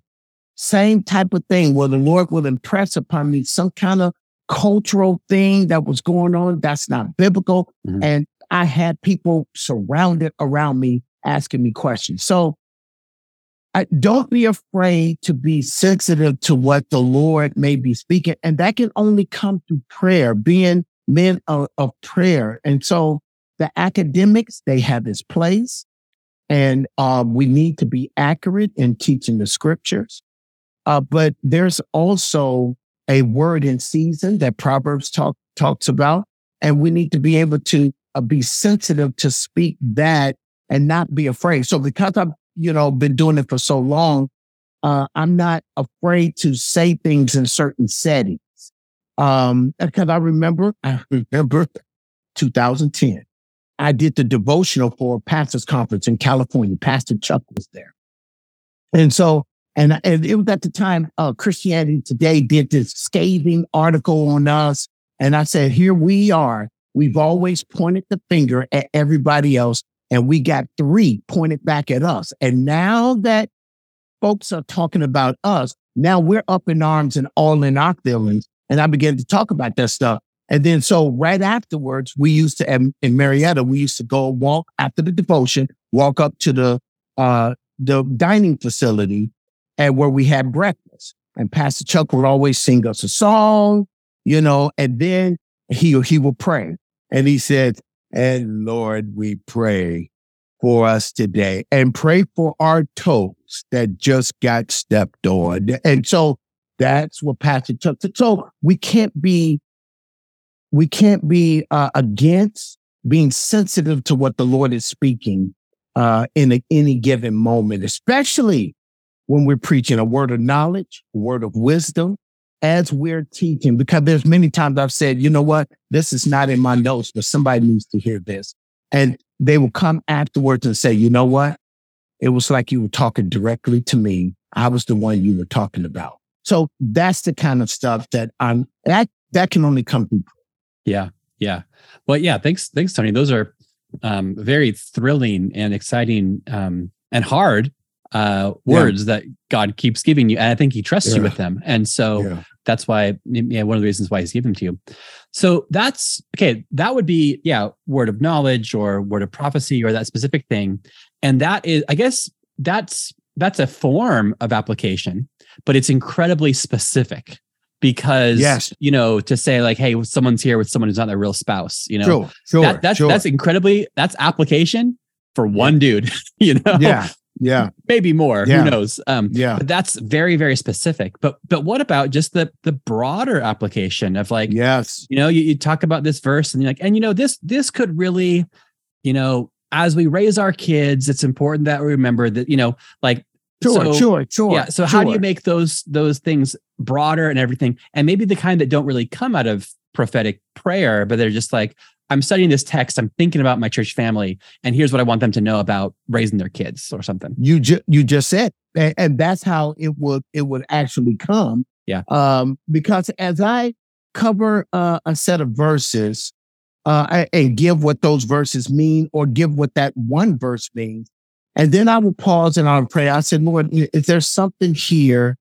Same type of thing where the Lord will impress upon me some kind of cultural thing that was going on that's not biblical. Mm-hmm. And I had people surrounded around me asking me questions. So I, don't be afraid to be sensitive to what the Lord may be speaking. And that can only come through prayer, being men of, of prayer. And so the academics, they have this place. And um, we need to be accurate in teaching the scriptures. Uh, but there's also a word in season that Proverbs talk, talks about, and we need to be able to uh, be sensitive to speak that and not be afraid. So because I've, you know, been doing it for so long, uh, I'm not afraid to say things in certain settings. Um, because I remember, I remember two thousand ten, I did the devotional for a pastor's conference in California. Pastor Chuck was there. And so And, and it was at the time uh, Christianity Today did this scathing article on us. And I said, here we are. We've always pointed the finger at everybody else. And we got three pointed back at us. And now that folks are talking about us, now we're up in arms and all in our feelings. And I began to talk about that stuff. And then so right afterwards, we used to, in Marietta, we used to go walk after the devotion, walk up to the uh, the dining facility. And where we had breakfast, and Pastor Chuck would always sing us a song, you know, and then he, he would pray. And he said, and Lord, we pray for us today and pray for our toes that just got stepped on. And so that's what Pastor Chuck said. So we can't be, we can't be uh, against being sensitive to what the Lord is speaking uh, in a, any given moment, especially when we're preaching a word of knowledge, a word of wisdom, as we're teaching, because there's many times I've said, you know what, this is not in my notes, but somebody needs to hear this. And they will come afterwards and say, you know what, it was like you were talking directly to me. I was the one you were talking about. So that's the kind of stuff that I'm, that, that can only come through. Yeah. Yeah. Well, yeah. Thanks. Thanks, Tony. Those are um, very thrilling and exciting um, and hard uh words yeah. that God keeps giving you, and I think he trusts yeah. you with them, and so yeah. that's why yeah one of the reasons why he's given them to you. So that's okay. That would be yeah word of knowledge or word of prophecy or that specific thing, and that is, I guess, that's that's a form of application, but it's incredibly specific, because yes. you know, to say like, hey, someone's here with someone who's not their real spouse, you know, sure, sure, that, that's sure. that's incredibly that's application for one yeah. dude, you know, yeah. yeah, maybe more, yeah. who knows? Um, yeah. But that's very, very specific. But but what about just the the broader application of like, yes, you know, you, you talk about this verse and you're like, and you know, this this could really, you know, as we raise our kids, it's important that we remember that, you know, like, Sure, so, sure, sure. Yeah. So sure. How do you make those those things broader and everything? And maybe the kind that don't really come out of prophetic prayer, but they're just like, I'm studying this text, I'm thinking about my church family, and here's what I want them to know about raising their kids or something. You ju- you just said, and, and that's how it would it would actually come. Yeah. Um, because as I cover uh, a set of verses uh, and give what those verses mean, or give what that one verse means. And then I would pause and I would pray. I said, Lord, is there something here,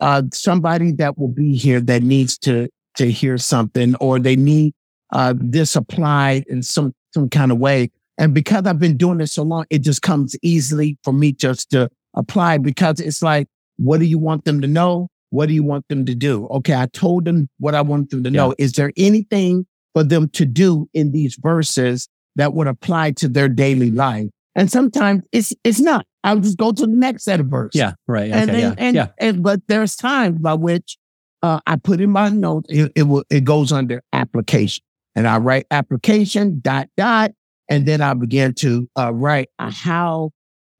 uh, somebody that will be here that needs to to hear something, or they need uh, this applied in some some kind of way? And because I've been doing this so long, it just comes easily for me just to apply, because it's like, what do you want them to know? What do you want them to do? Okay, I told them what I want them to know. Yeah. Is there anything for them to do in these verses that would apply to their daily life? And sometimes it's it's not. I'll just go to the next set of verse. Yeah, right. Okay, and, and, yeah, and, yeah. And, but there's times by which uh, I put in my notes, it, it will it goes under application. And I write application, dot, dot. And then I begin to uh, write how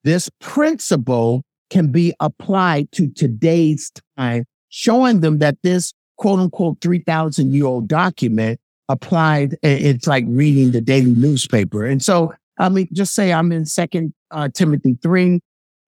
this principle can be applied to today's time, showing them that this quote unquote three thousand year old document applied. It's like reading the daily newspaper. And so, I mean, just say I'm in Second uh, Timothy three,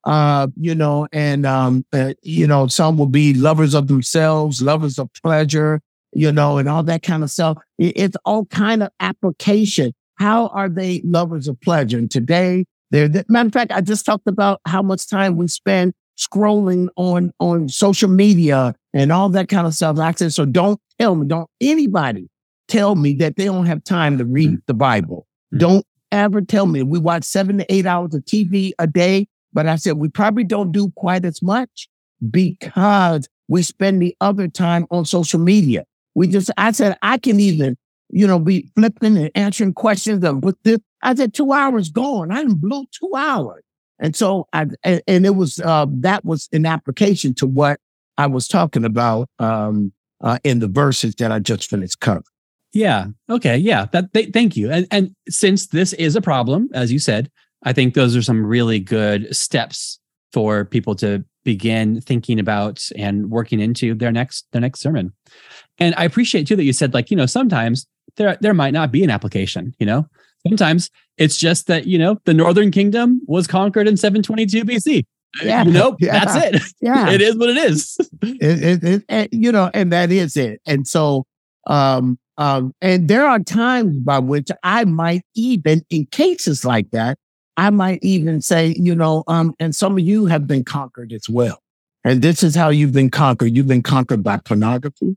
uh, you know, and um, uh, you know, some will be lovers of themselves, lovers of pleasure, you know, and all that kind of stuff. It's all kind of application. How are they lovers of pleasure? And today, they're the, matter of fact, I just talked about how much time we spend scrolling on on social media and all that kind of stuff. I said, so don't tell me, don't anybody tell me that they don't have time to read the Bible. Don't ever tell me. We watch seven to eight hours of T V a day, but I said we probably don't do quite as much because we spend the other time on social media. We just, I said, I can even, you know, be flipping and answering questions of what this. I said two hours gone. I didn't blow two hours, and so I and, and it was uh, that was an application to what I was talking about um, uh, in the verses that I just finished covering. Yeah. Okay. Yeah. That. Th- thank you. And, and since this is a problem, as you said, I think those are some really good steps for people to begin thinking about and working into their next their next sermon. And I appreciate too that you said, like, you know, sometimes there there might not be an application. You know, sometimes it's just that, you know, the Northern Kingdom was conquered in seven twenty-two B C. Yeah. You know, yeah. That's it. Yeah. It is what it is. It, it, it, it, you know, and that is it. And so. um Um, and there are times by which I might even, in cases like that, I might even say, you know, um, and some of you have been conquered as well. And this is how you've been conquered. You've been conquered by pornography.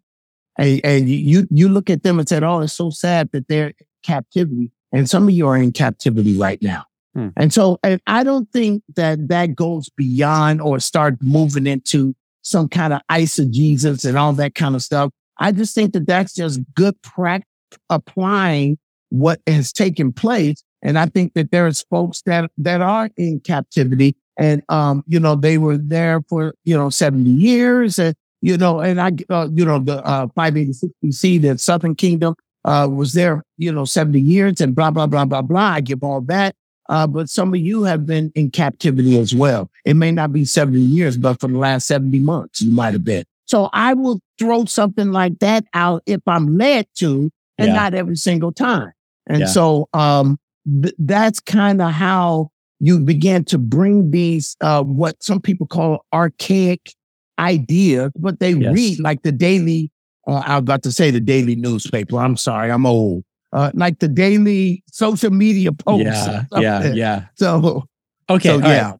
And, and you, you look at them and said, oh, it's so sad that they're in captivity. And some of you are in captivity right now. Hmm. And so and I don't think that that goes beyond or start moving into some kind of eisegesis and all that kind of stuff. I just think that that's just good practice applying what has taken place. And I think that there is folks that, that are in captivity and, um, you know, they were there for, you know, seventy years and, you know, and I, uh, you know, the, uh, five eighty-six B C, the Southern Kingdom, uh, was there, you know, seventy years and blah, blah, blah, blah, blah. I give all that. Uh, but some of you have been in captivity as well. It may not be seventy years, but for the last seventy months, you might have been. So I will throw something like that out if I'm led to, and yeah. not every single time. And yeah. so um, th- that's kind of how you begin to bring these, uh, what some people call archaic ideas, but they yes. read like the daily, uh, I was about to say the daily newspaper. I'm sorry, I'm old. Uh, like the daily social media posts. Yeah, yeah, yeah. So, okay, so, yeah. Right.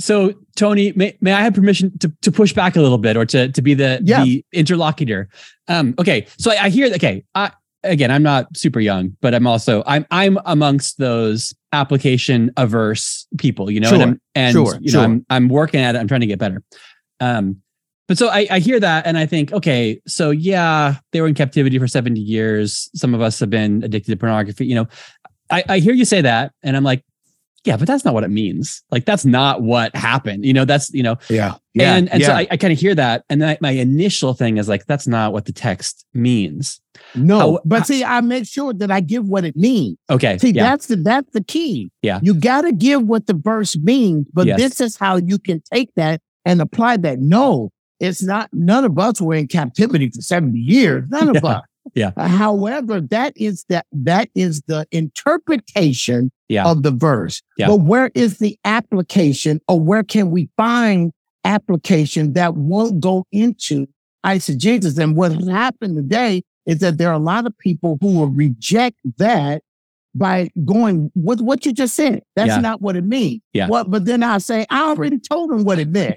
So, Tony, may, may I have permission to, to push back a little bit or to, to be the, yeah. the interlocutor? Um, okay. So I, I hear that. Okay. I, again, I'm not super young, but I'm also, I'm, I'm amongst those application averse people, you know, sure. and, I'm, and sure. you know, sure. I'm, I'm working at it. I'm trying to get better. Um, but so I, I hear that and I think, okay, so yeah, they were in captivity for seventy years. Some of us have been addicted to pornography. You know, I, I hear you say that and I'm like, yeah, but that's not what it means. Like, that's not what happened. You know, that's, you know, yeah. yeah and and yeah. so I, I kind of hear that. And then I, my initial thing is like, that's not what the text means. No, I, but I, see, I make sure that I give what it means. Okay. See, yeah. that's the, that's the key. Yeah. You got to give what the verse means, but yes. this is how you can take that and apply that. No, it's not. None of us were in captivity for seventy years. None of yeah. us. Yeah. Uh, however, that is that that is the interpretation yeah. of the verse. Yeah. But where is the application, or where can we find application that won't go into eisegesis? And what has happened today is that there are a lot of people who will reject that by going with what you just said. That's yeah. not what it means. Yeah. What? But then I say, I already told them what it meant.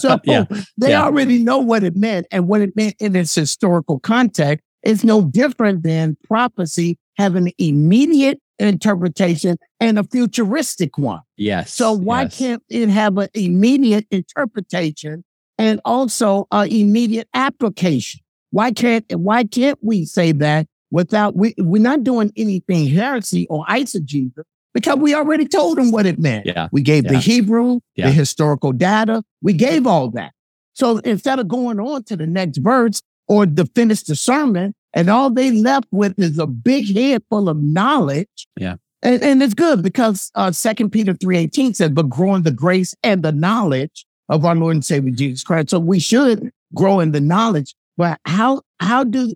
so yeah. they yeah. already know what it meant, and what it meant in its historical context. It's no different than prophecy having an immediate interpretation and a futuristic one. Yes. So why yes. can't it have an immediate interpretation and also an immediate application? Why can't why can't we say that without, we, we're not doing anything heresy or eisegesis, because we already told them what it meant. Yeah. We gave yeah. the Hebrew, yeah. the historical data. We gave all that. So instead of going on to the next verse, or to finish the sermon, and all they left with is a big head full of knowledge. Yeah. And, and it's good, because uh, Second Peter three eighteen says, but grow in the grace and the knowledge of our Lord and Savior Jesus Christ. So we should grow in the knowledge. But how how do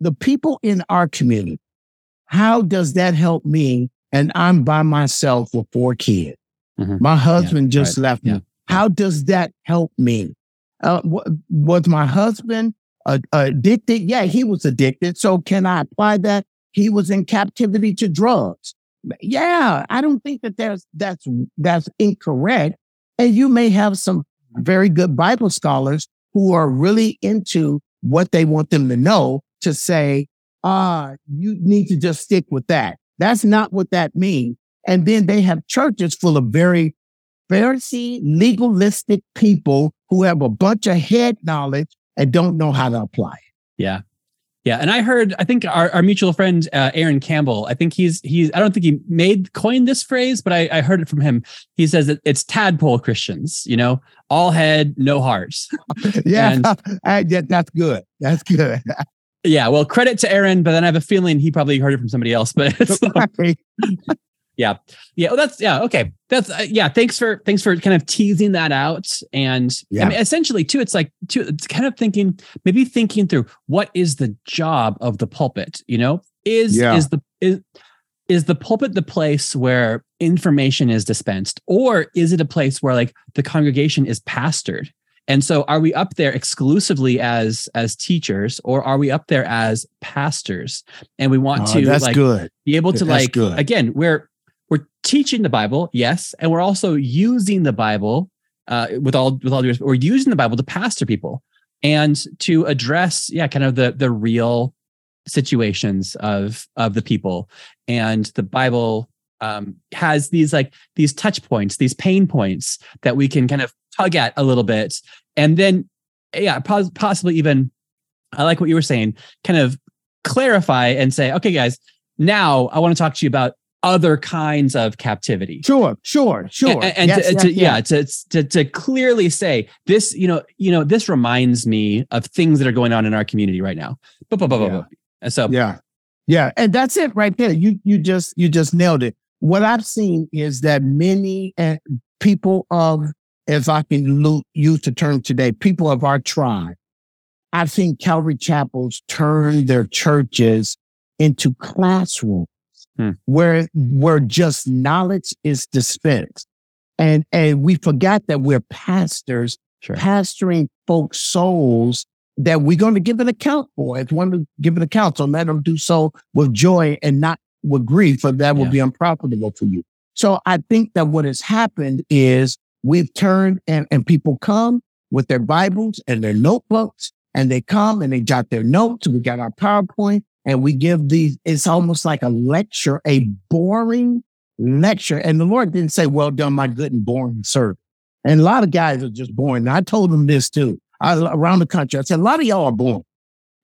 the people in our community, how does that help me? And I'm by myself with four kids. Mm-hmm. My husband yeah, just right. left me. Yeah. How does that help me? Uh, wh- was my husband... Uh, addicted? Yeah, he was addicted. So can I apply that? He was in captivity to drugs. Yeah, I don't think that there's, that's, that's incorrect. And you may have some very good Bible scholars who are really into what they want them to know to say, ah, you need to just stick with that. That's not what that means. And then they have churches full of very Pharisee, legalistic people who have a bunch of head knowledge and don't know how to apply it. Yeah. Yeah. And I heard, I think our, our mutual friend, uh, Aaron Campbell, I think he's, he's, I don't think he made coined this phrase, but I, I heard it from him. He says that it's tadpole Christians, you know, all head, no hearts. yeah, and, I, yeah. That's good. That's good. yeah. Well, credit to Aaron, but then I have a feeling he probably heard it from somebody else, but it's like, yeah. Yeah. Well, that's, yeah. Okay. That's, uh, yeah. Thanks for, thanks for kind of teasing that out. And yeah. I mean, essentially too, it's like, too, it's kind of thinking, maybe thinking through what is the job of the pulpit, you know, is, yeah. is the, is, is the pulpit the place where information is dispensed, or is it a place where like the congregation is pastored? And so are we up there exclusively as, as teachers, or are we up there as pastors? And we want oh, to that's like, good. be able to that's like, good. again, we're, We're teaching the Bible, yes, and we're also using the Bible uh, with all with all due respect. We're using the Bible to pastor people and to address, yeah, kind of the the real situations of of the people. And the Bible um, has these like these touch points, these pain points that we can kind of tug at a little bit, and then yeah, pos- possibly even I like what you were saying, kind of clarify and say, okay, guys, now I want to talk to you about other kinds of captivity. Sure, sure, sure. And, and yes, to, yes, to, yeah, yes. to, to to clearly say this, you know, you know, this reminds me of things that are going on in our community right now. Blah, blah, blah, yeah. blah, blah. So yeah, yeah, and that's it right there. You you just you just nailed it. What I've seen is that many uh, people of, if I can use the term today, people of our tribe. I've seen Calvary Chapels turn their churches into classrooms. Hmm. Where where just knowledge is dispensed. And and we forgot that we're pastors, sure. pastoring folks' souls that we're going to give an account for. If we want to give an account, so let them do so with joy and not with grief, for that will yeah. be unprofitable for you. So I think that what has happened is we've turned, and, and people come with their Bibles and their notebooks, and they come and they jot their notes. We got our PowerPoint. And we give these, it's almost like a lecture, a boring lecture. And the Lord didn't say, well done, my good and boring servant. And a lot of guys are just boring. And I told them this too, I, around the country. I said, a lot of y'all are boring.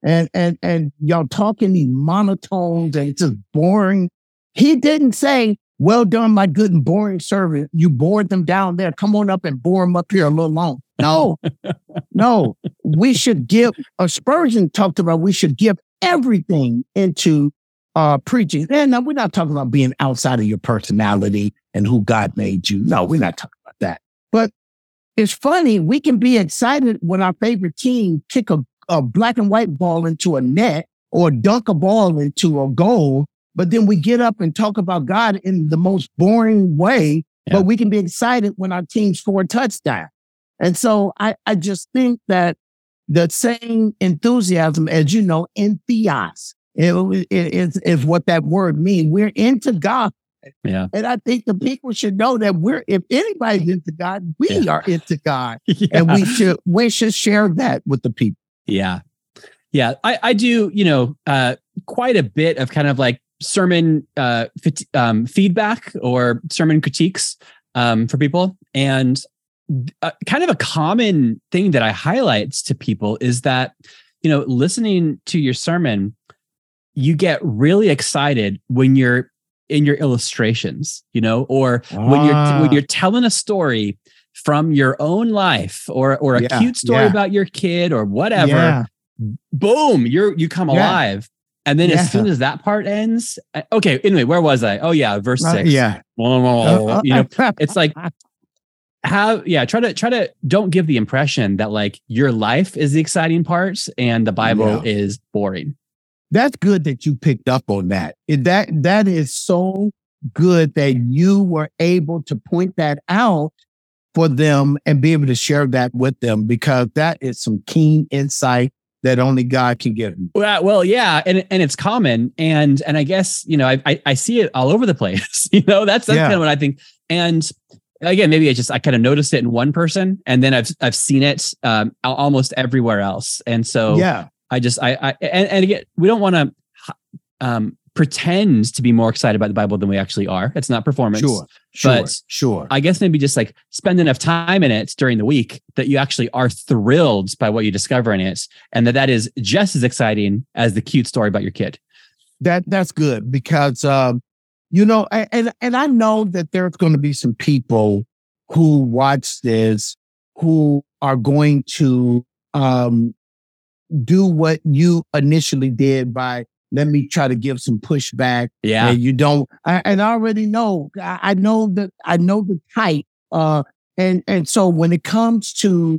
And, and, and y'all talking these monotones and it's just boring. He didn't say, Well done, my good and boring servant. You bored them down there. Come on up and bore them up here a little long. No, no. We should give, uh, Spurgeon talked about we should give everything into uh, preaching. And no, we're not talking about being outside of your personality and who God made you. No, we're not talking about that. But it's funny, we can be excited when our favorite team kick a, a black and white ball into a net or dunk a ball into a goal. But then we get up and talk about God in the most boring way, yeah. But we can be excited when our team score a touchdown. And so I, I just think that the same enthusiasm, as you know, entheos, it, it, it, is what that word means. We're into God. Yeah. And I think the people should know that we're, if anybody's into God, we yeah. are into God. yeah. And we should, we should share that with the people. Yeah. Yeah. I, I do, you know, uh, quite a bit of kind of like, sermon uh, f- um, feedback or sermon critiques um, for people. And uh, kind of a common thing that I highlight to people is that, you know, listening to your sermon, you get really excited when you're in your illustrations, you know, or ah. when you're when you're telling a story from your own life or or a yeah, cute story yeah. about your kid or whatever, yeah. boom, you're you come yeah. alive. And then yeah. as soon as that part ends, okay, anyway, where was I? Oh yeah, verse six. Uh, yeah. Blah, blah, blah, you know, it's like have yeah, try to try to don't give the impression that like your life is the exciting part and the Bible yeah. is boring. That's good that you picked up on that. That that is so good that you were able to point that out for them and be able to share that with them, because that is some keen insight that only God can give. Well, well, yeah, and and it's common, and and I guess you know I I, I see it all over the place. You know, that's that's yeah. kind of what I think. And again, maybe I just I kind of noticed it in one person, and then I've I've seen it um, almost everywhere else. And so yeah, I just I, I and, and again, we don't want to um, pretend to be more excited about the Bible than we actually are. It's not performance. Sure, sure, but sure. I guess maybe just like spend enough time in it during the week that you actually are thrilled by what you discover in it, and that that is just as exciting as the cute story about your kid. That that's good, because um, you know, and and I know that there's going to be some people who watch this who are going to um, do what you initially did by let me try to give some pushback. Yeah, and you don't. I, and I already know. I, I know that I know the type. Uh, and and so when it comes to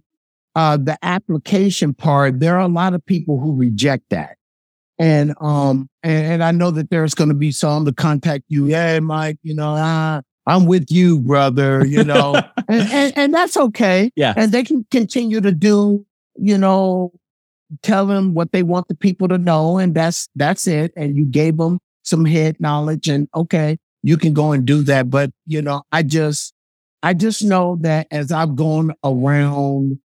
uh, the application part, there are a lot of people who reject that. And um and, and I know that there's going to be some to contact you. Hey, Mike, you know, ah, I'm with you, brother. You know, and, and and that's okay. Yeah, and they can continue to do. You know. Tell them what they want the people to know, and that's that's it. And you gave them some head knowledge, and okay, you can go and do that. But you know, I just, I just know that as I've gone around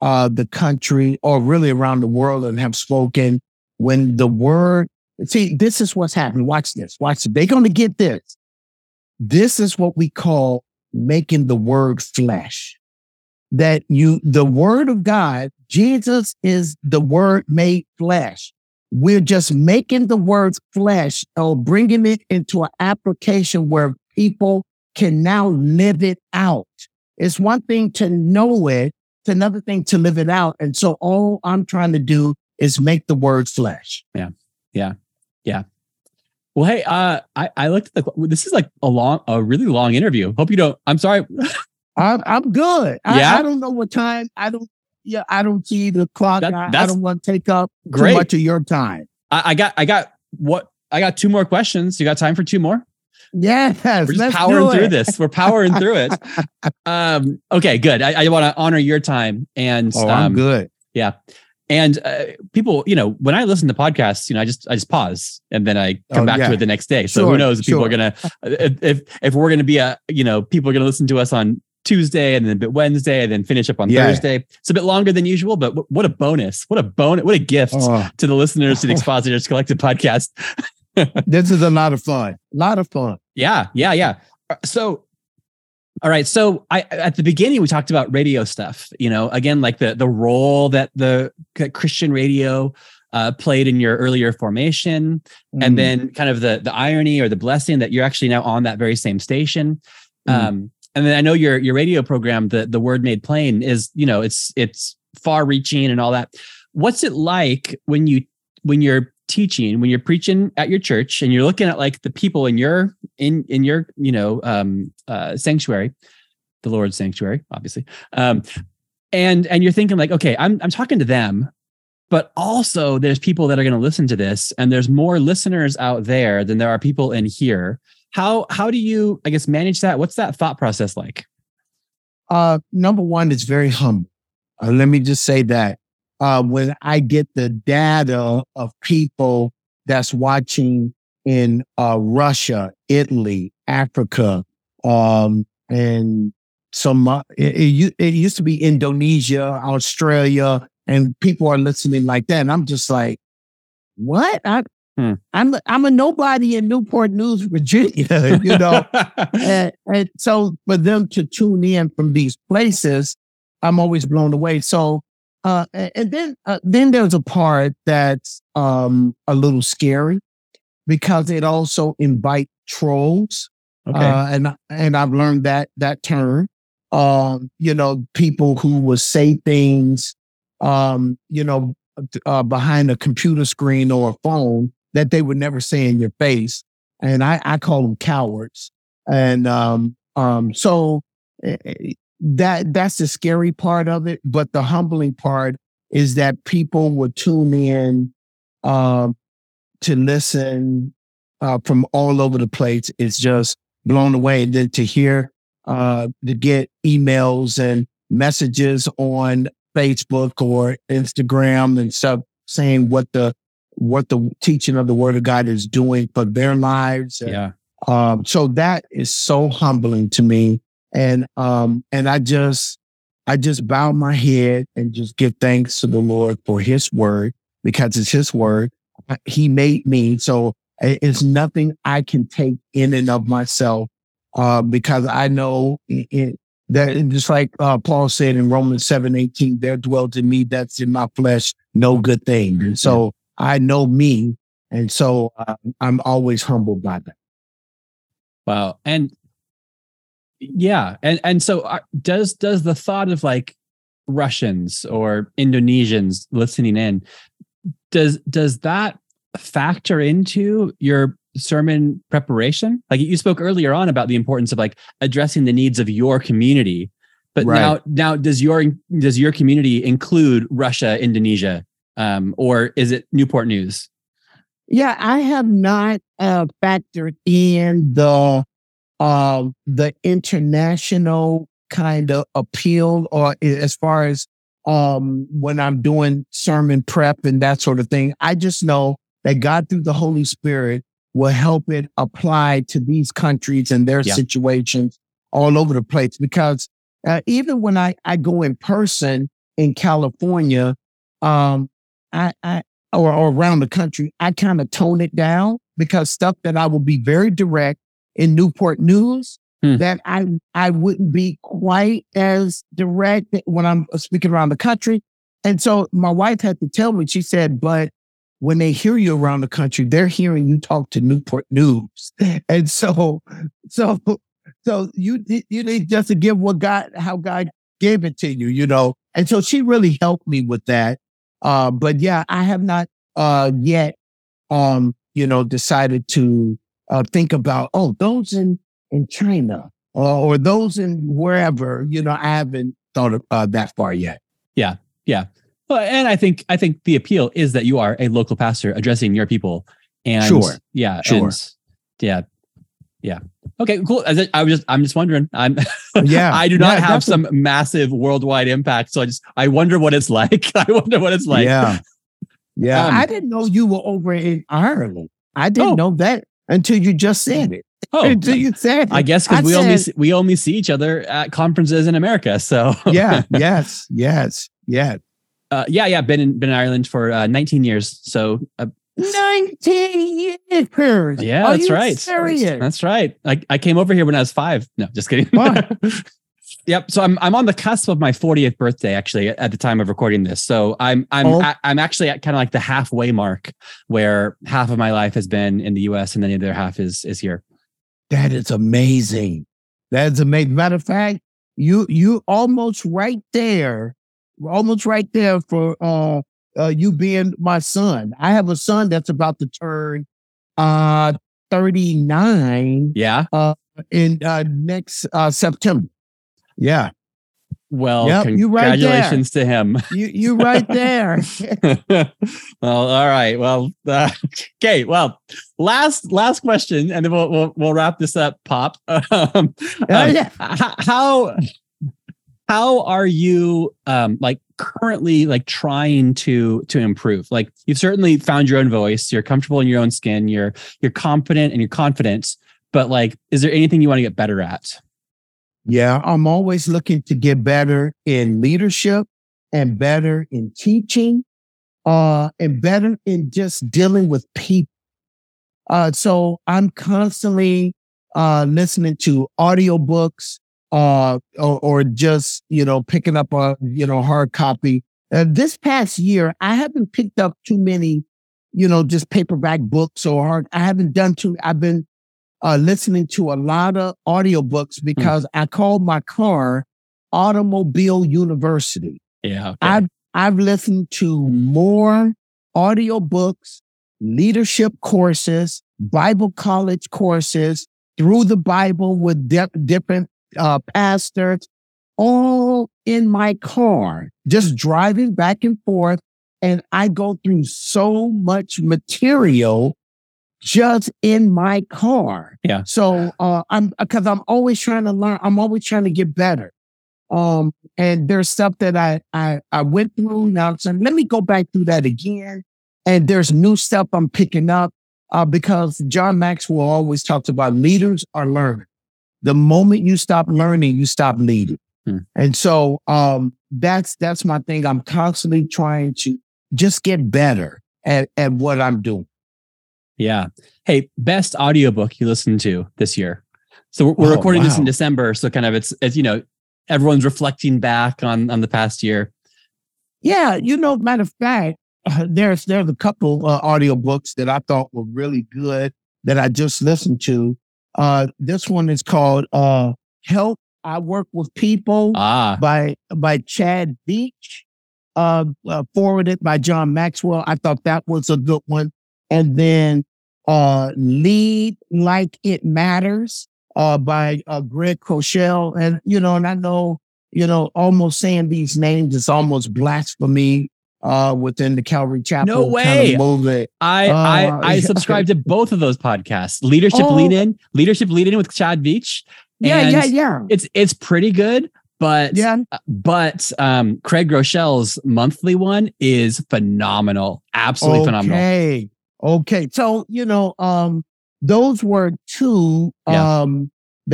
uh, the country, or really around the world, and have spoken, when the word, see, this is what's happening. Watch this. Watch this. They're going to get this. This is what we call making the word flesh. That you, the word of God, Jesus is the word made flesh. We're just making the word flesh or bringing it into an application where people can now live it out. It's one thing to know it. It's another thing to live it out. And so all I'm trying to do is make the word flesh. Yeah. Yeah. Yeah. Well, hey, uh, I, I looked at the, this is like a long, a really long interview. Hope you don't, I'm sorry. I'm, I'm good. Yeah? I, I don't know what time. I don't. Yeah, I don't see the clock. That, I, I don't want to take up great. too much of your time. I, I got. I got what? I got two more questions. You got time for two more? Yes. We're just let's powering through this. We're powering through it. Um, okay, good. I, I want to honor your time. And oh, um, I'm good. Yeah. And uh, people, you know, when I listen to podcasts, you know, I just I just pause and then I come oh, back yeah. to it the next day. So sure, who knows if sure. people are gonna if, if if we're gonna be a you know people are gonna listen to us on Tuesday and then a bit Wednesday and then finish up on yeah. Thursday. It's a bit longer than usual, but w- what a bonus. What a bonus. What a gift oh. to the listeners to the Expositors Collective podcast. This is a lot of fun. A lot of fun. Yeah. Yeah. Yeah. So, all right. So I, at the beginning, we talked about radio stuff, you know, again, like the, the role that the Christian radio uh, played in your earlier formation. Mm. And then kind of the the irony or the blessing that you're actually now on that very same station. Mm. Um, and then I know your your radio program, the the Word Made Plain, is, you know, it's it's far reaching and all that. What's it like when you when you're teaching, when you're preaching at your church and you're looking at like the people in your in in your, you know, um, uh, sanctuary, the Lord's sanctuary, obviously. Um, and and you're thinking like, okay, I'm I'm talking to them, but also there's people that are going to listen to this, and there's more listeners out there than there are people in here. How how do you, I guess, manage that? What's that thought process like? Uh, number one, it's very humble. Uh, let me just say that. Uh, when I get the data of people that's watching in uh, Russia, Italy, Africa, um, and some, uh, it, it used to be Indonesia, Australia, and people are listening like that. And I'm just like, what? I, hmm. I'm I'm a nobody in Newport News, Virginia, you know? and, and so for them to tune in from these places, I'm always blown away. So, Uh, and then, uh, then there's a part that's, um, a little scary because it also invite trolls. Okay. Uh, and, and I've learned that, that term, um, you know, people who will say things, um, you know, uh, behind a computer screen or a phone that they would never say in your face. And I, I call them cowards. And, um, um, so, uh, That that's the scary part of it, but the humbling part is that people will tune in uh, to listen uh, from all over the place. It's just blown away. And then to hear, uh, to get emails and messages on Facebook or Instagram and stuff saying what the what the teaching of the Word of God is doing for their lives. Yeah. Um, so that is so humbling to me. And, um, and I just, I just bow my head and just give thanks to the Lord for his word, because it's his word. He made me. So it's nothing I can take in and of myself, uh, because I know it, it, that just like, uh, Paul said in Romans seven eighteen, there dwells in me that's in my flesh, no good thing. And so I know me. And so uh, I'm always humbled by that. Wow. And, Yeah. And and so does does the thought of like Russians or Indonesians listening in, does does that factor into your sermon preparation? Like you spoke earlier on about the importance of like addressing the needs of your community. But right. now now does your does your community include Russia, Indonesia, um, or is it Newport News? Yeah, I have not uh, factored in the Uh, the international kind of appeal, or as far as um, when I'm doing sermon prep and that sort of thing. I just know that God through the Holy Spirit will help it apply to these countries and their yeah. situations all over the place. Because uh, even when I, I go in person in California, um, I, I or, or around the country, I kind of tone it down because stuff that I will be very direct in Newport News, hmm. that I I wouldn't be quite as direct when I'm speaking around the country. And so my wife had to tell me, she said, but when they hear you around the country, they're hearing you talk to Newport News. And so, so, so you, you need just to give what God, how God gave it to you, you know? And so she really helped me with that. Uh, but yeah, I have not, uh, yet, um, you know, decided to, Uh, think about, oh, those in, in China uh, or those in wherever, you know, I haven't thought of uh, that far yet. Yeah. Yeah. Well, and I think, I think the appeal is that you are a local pastor addressing your people and sure. yeah, sure. And, yeah. Yeah. Okay, cool. I, I was just, I'm just wondering, I'm, yeah, I do not yeah, have definitely. some massive worldwide impact. So I just, I wonder what it's like. I wonder what it's like. Yeah. Yeah. Um, I didn't know you were over in Ireland. I didn't oh. know that. Until you just said it. Oh, until you said it. I guess because we said, only see, we only see each other at conferences in America. So yeah, yes, yes, yeah, uh, yeah, yeah. Been in, been in Ireland for uh, nineteen years. So uh, nineteen years. Yeah, Are that's you right. Serious? That's right. I I came over here when I was five. No, just kidding. Yep. So I'm I'm on the cusp of my fortieth birthday, actually, at the time of recording this. So I'm I'm oh. a, I'm actually at kind of like the halfway mark, where half of my life has been in the U S and then the other half is is here. That is amazing. That is amazing. Matter of fact, you you almost right there, almost right there for uh, uh, you being my son. I have a son that's about to turn uh, thirty-nine. Yeah. Uh, in uh, next uh, September. Yeah. Well, yep, con- right congratulations there. to him. You you right there. Well, all right. Well, uh, okay. Well, last last question, and then we'll we'll, we'll wrap this up, Pop. Um, um, how how are you um, like currently like trying to to improve? Like, you've certainly found your own voice. You're comfortable in your own skin. You're you're competent and you're confident. But like, is there anything you want to get better at? Yeah, I'm always looking to get better in leadership and better in teaching uh, and better in just dealing with people. Uh, so I'm constantly uh, listening to audiobooks uh, or, or just, you know, picking up a, you know, hard copy. Uh, this past year, I haven't picked up too many, you know, just paperback books or hard. I haven't done too. I've been Uh, listening to a lot of audiobooks because mm. I call my car Automobile University. Yeah. Okay. I've, I've listened to more audiobooks, leadership courses, Bible college courses, through the Bible with de- different uh, pastors, all in my car, just driving back and forth. And I go through so much material just in my car. Yeah. So uh, I'm, because I'm always trying to learn. I'm always trying to get better. Um, and there's stuff that I I, I went through. Now I'm saying, let me go back through that again. And there's new stuff I'm picking up uh, because John Maxwell always talks about leaders are learning. The moment you stop learning, you stop leading. Hmm. And so um, that's that's my thing. I'm constantly trying to just get better at at what I'm doing. Yeah. Hey, best audiobook you listened to this year. So we're, we're oh, recording wow. this in December. So kind of it's, it's, you know, everyone's reflecting back on, on the past year. Yeah. You know, matter of fact, uh, there's, there's a couple uh, audiobooks that I thought were really good that I just listened to. Uh, this one is called uh, Help, I Work With People ah. by, by Chad Veach, uh, uh, forwarded by John Maxwell. I thought that was a good one. And then Uh, Lead Like It Matters uh, by uh, Craig Groeschel. And, you know, and I know, you know, almost saying these names is almost blasphemy uh, within the Calvary Chapel. No way. Kind of movement. I, uh, I, I subscribe to both of those podcasts, Leadership oh. Lead In, Leadership Lead In with Chad Veach. Yeah, yeah, yeah. It's, it's pretty good. But yeah. but um, Craig Groeschel's monthly one is phenomenal. Absolutely okay. phenomenal. Okay. So, you know, um, those were two, um, yeah.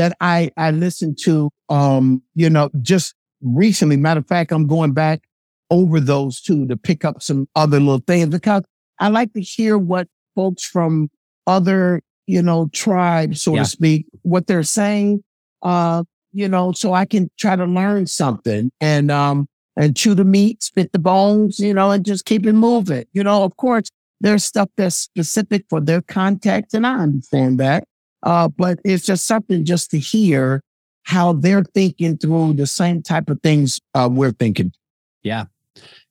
that I, I listened to, um, you know, just recently. Matter of fact, I'm going back over those two to pick up some other little things because I like to hear what folks from other, you know, tribes, so yeah. to speak, what they're saying, uh, you know, so I can try to learn something and, um, and chew the meat, spit the bones, you know, and just keep it moving. You know, of course, there's stuff that's specific for their context, and I understand that. Uh, but it's just something just to hear how they're thinking through the same type of things uh, we're thinking. Yeah,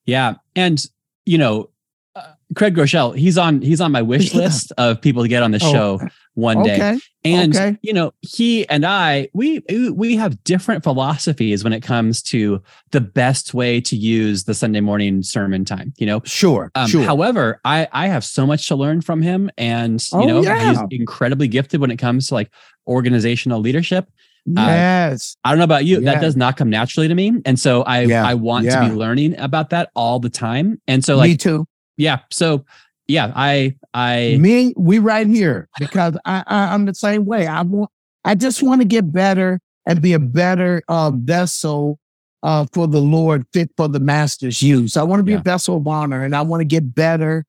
yeah, and you know, uh, Craig Groeschel, he's on he's on my wish list of people to get on the oh, show one okay. day. And okay. you know, he and I, we we have different philosophies when it comes to the best way to use the Sunday morning sermon time. You know, sure. Um, sure. However, I I have so much to learn from him, and oh, you know, yeah. he's incredibly gifted when it comes to like organizational leadership. Yes, uh, I don't know about you. Yeah. That does not come naturally to me, and so I yeah. I want yeah. to be learning about that all the time. And so, like, me too. Yeah. So. Yeah, I, I, me, we right here because I, I, I'm the same way. I want, I just want to get better and be a better uh, vessel uh, for the Lord, fit for the Master's use. I want to be yeah. a vessel of honor, and I want to get better,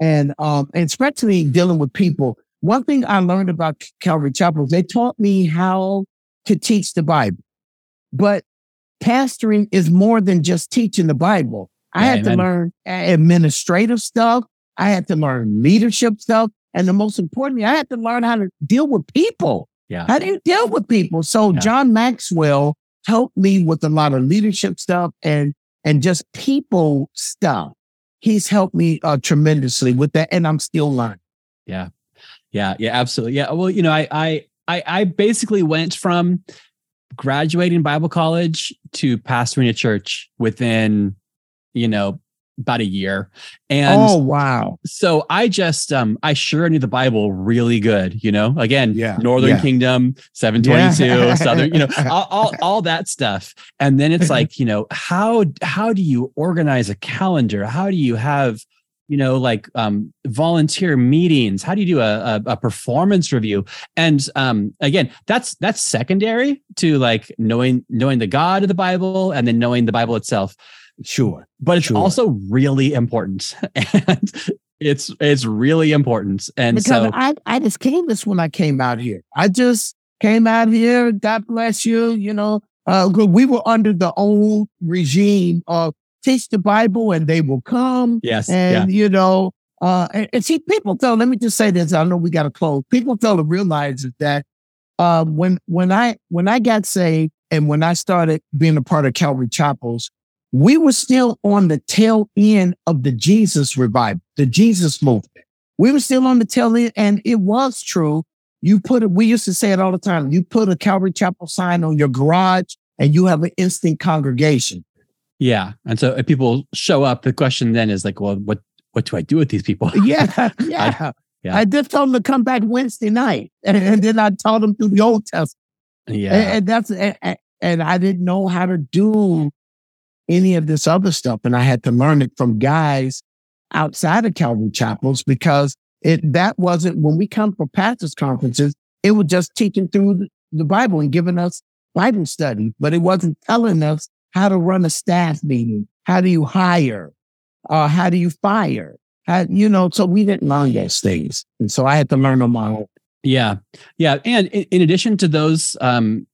and um, and especially dealing with people. One thing I learned about Calvary Chapel, they taught me how to teach the Bible, but pastoring is more than just teaching the Bible. I yeah, had amen. to learn administrative stuff. I had to learn leadership stuff. And the most importantly, I had to learn how to deal with people. Yeah. How do you deal with people? So yeah. John Maxwell helped me with a lot of leadership stuff and, and just people stuff. He's helped me uh, tremendously with that. And I'm still learning. Yeah. Yeah. Yeah, absolutely. Yeah. Well, you know, I, I, I, I basically went from graduating Bible college to pastoring a church within, you know, about a year. And oh, wow. So I just, um, I sure knew the Bible really good, you know, again, yeah, Northern yeah. Kingdom, seven twenty-two, yeah. Southern, you know, all, all, all that stuff. And then it's like, you know, how, how do you organize a calendar? How do you have, you know, like, um, volunteer meetings? How do you do a, a, a performance review? And, um, again, that's, that's secondary to like knowing, knowing the God of the Bible and then knowing the Bible itself. Sure. But it's sure. also really important. And it's it's really important. And because so I, I just came this when I came out here. I just came out here. God bless you. You know, uh, we were under the old regime of teach the Bible and they will come. Yes. And, yeah. you know, uh, and, and see, people don't, let me just say this. I know we got to close. People don't realize that uh, when when I when I got saved and when I started being a part of Calvary Chapels, we were still on the tail end of the Jesus revival, the Jesus movement. We were still on the tail end, and it was true. You put it, we used to say it all the time. You put a Calvary Chapel sign on your garage and you have an instant congregation. Yeah. And so if people show up, the question then is like, well, what, what do I do with these people? Yeah. Yeah. I, yeah. I just told them to come back Wednesday night. And, and then I taught them through the Old Testament. Yeah. And, and that's, and, and I didn't know how to do any of this other stuff. And I had to learn it from guys outside of Calvary Chapels because it that wasn't, when we come for pastors' conferences, it was just teaching through the Bible and giving us Bible study, but it wasn't telling us how to run a staff meeting. How do you hire? Uh, how do you fire? How, you know, so we didn't learn those things. And so I had to learn on my own. Yeah. Yeah. And in, in addition to those um,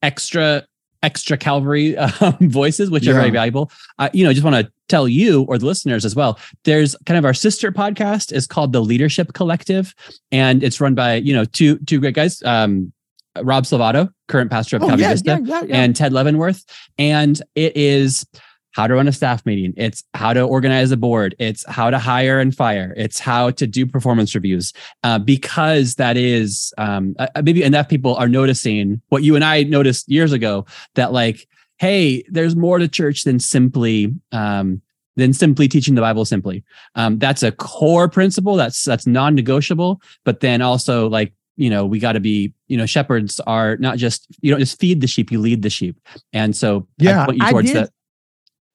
extra extra Calvary um, voices, which yeah. are very valuable. Uh, you know, just want to tell you or the listeners as well, there's kind of our sister podcast is called the Leadership Collective. And it's run by, you know, two, two great guys, um, Rob Salvato, current pastor of oh, Calvary yeah, Vista, yeah, yeah, yeah. and Ted Leavenworth. And it is how to run a staff meeting. It's how to organize a board. It's how to hire and fire. It's how to do performance reviews, uh, because that is um, uh, maybe enough people are noticing what you and I noticed years ago that like, hey, there's more to church than simply um, than simply teaching the Bible simply. Um, that's a core principle. That's that's non-negotiable. But then also like, you know, we got to be, you know, shepherds are not just, you don't just feed the sheep, you lead the sheep. And so yeah, I point you towards that.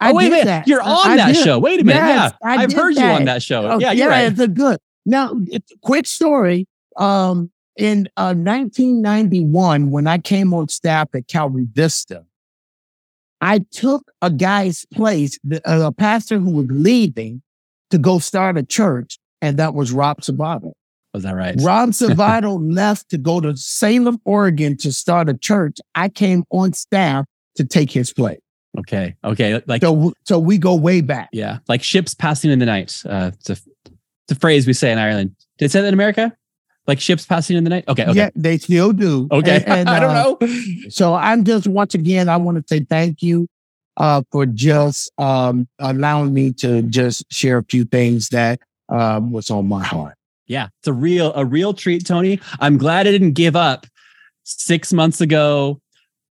Oh, I wait a minute. That. You're on I that did. show. Wait a minute. Yes, yeah. I've heard that. you on that show. Oh, yeah, you're yeah, right. It's a good. Now, it's a quick story. Um, in uh, nineteen ninety-one, when I came on staff at Calvary Vista, I took a guy's place, the, uh, a pastor who was leaving to go start a church, and that was Rob Salvato. Was that right? Rob Salvato left to go to Salem, Oregon to start a church. I came on staff to take his place. Okay. Okay. Like so, so we go way back. Yeah. Like ships passing in the night. Uh, it's a, it's a phrase we say in Ireland. Did it say that in America? Like ships passing in the night. Okay. Okay. Yeah, they still do. Okay. And, and, I don't uh, know. So I'm just, once again, I want to say thank you, uh, for just, um, allowing me to just share a few things that, um, was on my heart. Yeah. It's a real, a real treat, Tony. I'm glad I didn't give up six months ago.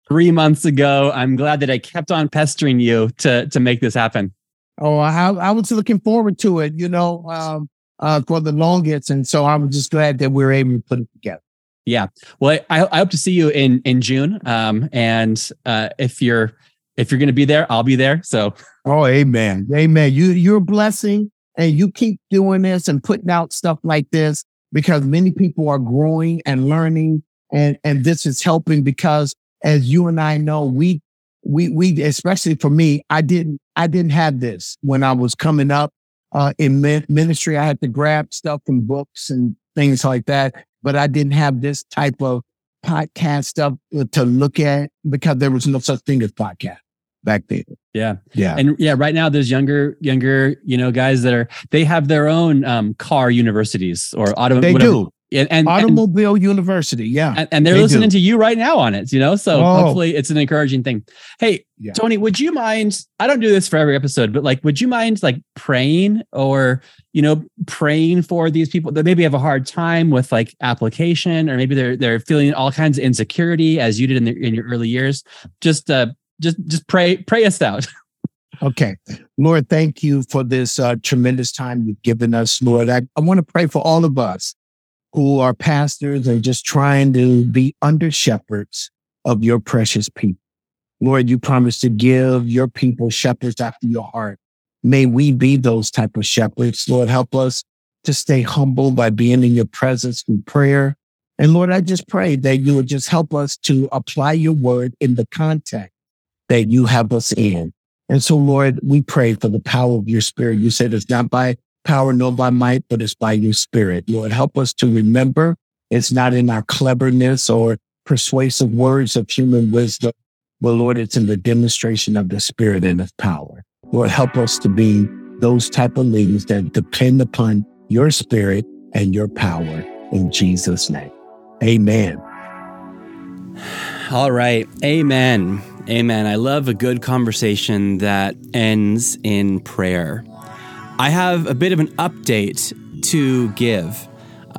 Three months ago, I'm glad that I kept on pestering you to to make this happen. Oh, I, I was looking forward to it, you know, um, uh, for the longest, and so I'm just glad that we were able to put it together. Yeah, well, I, I hope to see you in in June, um, and uh, if you're if you're going to be there, I'll be there. So, oh, amen, amen. You you're a blessing, and you keep doing this and putting out stuff like this because many people are growing and learning, and and this is helping because. As you and I know, we, we, we, especially for me, I didn't, I didn't have this when I was coming up, uh, in ministry. I had to grab stuff from books and things like that, but I didn't have this type of podcast stuff to look at because there was no such thing as podcast back then. Yeah. Yeah. And yeah, right now there's younger, younger, you know, guys that are, they have their own um, car universities or auto. They whatever. do. And, and Automobile and, University. Yeah. And, and they're they listening do. to you right now on it, you know, so oh. hopefully it's an encouraging thing. Hey, yeah. Tony, would you mind, I don't do this for every episode, but like, would you mind like praying or, you know, praying for these people that maybe have a hard time with like application, or maybe they're, they're feeling all kinds of insecurity as you did in, the, in your early years. Just, uh, just, just pray, pray us out. Okay. Lord, thank you for this uh, tremendous time you've given us, Lord. I, I want to pray for all of us who are pastors and just trying to be under shepherds of your precious people. Lord, you promised to give your people shepherds after your heart. May we be those type of shepherds. Lord, help us to stay humble by being in your presence through prayer. And Lord, I just pray that you would just help us to apply your word in the context that you have us in. And so, Lord, we pray for the power of your spirit. You said it's not by power nor by might, but it's by your spirit. Lord, help us to remember it's not in our cleverness or persuasive words of human wisdom, but Lord, it's in the demonstration of the spirit and of power. Lord, help us to be those type of leaders that depend upon your spirit and your power in Jesus' name. Amen. All right. Amen. Amen. I love a good conversation that ends in prayer. I have a bit of an update to give.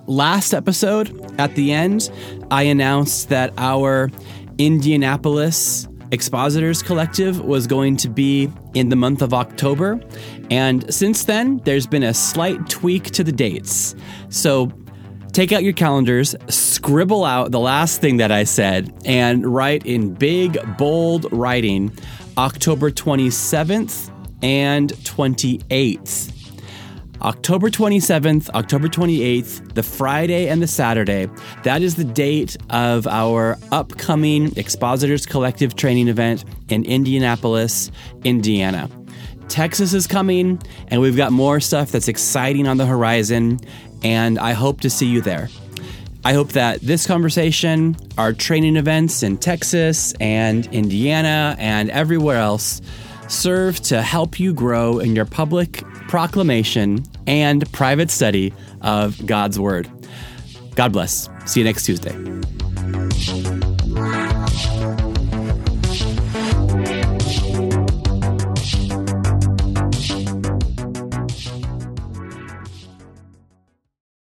Last episode, at the end, I announced that our Indianapolis Expositors Collective was going to be in the month of October. And since then, there's been a slight tweak to the dates. So take out your calendars, scribble out the last thing that I said, and write in big, bold writing, October twenty-seventh. And twenty-eighth. October twenty-seventh, October twenty-eighth, the Friday and the Saturday. That is the date of our upcoming Expositors Collective training event in Indianapolis, Indiana. Texas is coming, and we've got more stuff that's exciting on the horizon, and I hope to see you there. I hope that this conversation, our training events in Texas and Indiana and everywhere else, serve to help you grow in your public proclamation and private study of God's Word. God bless. See you next Tuesday.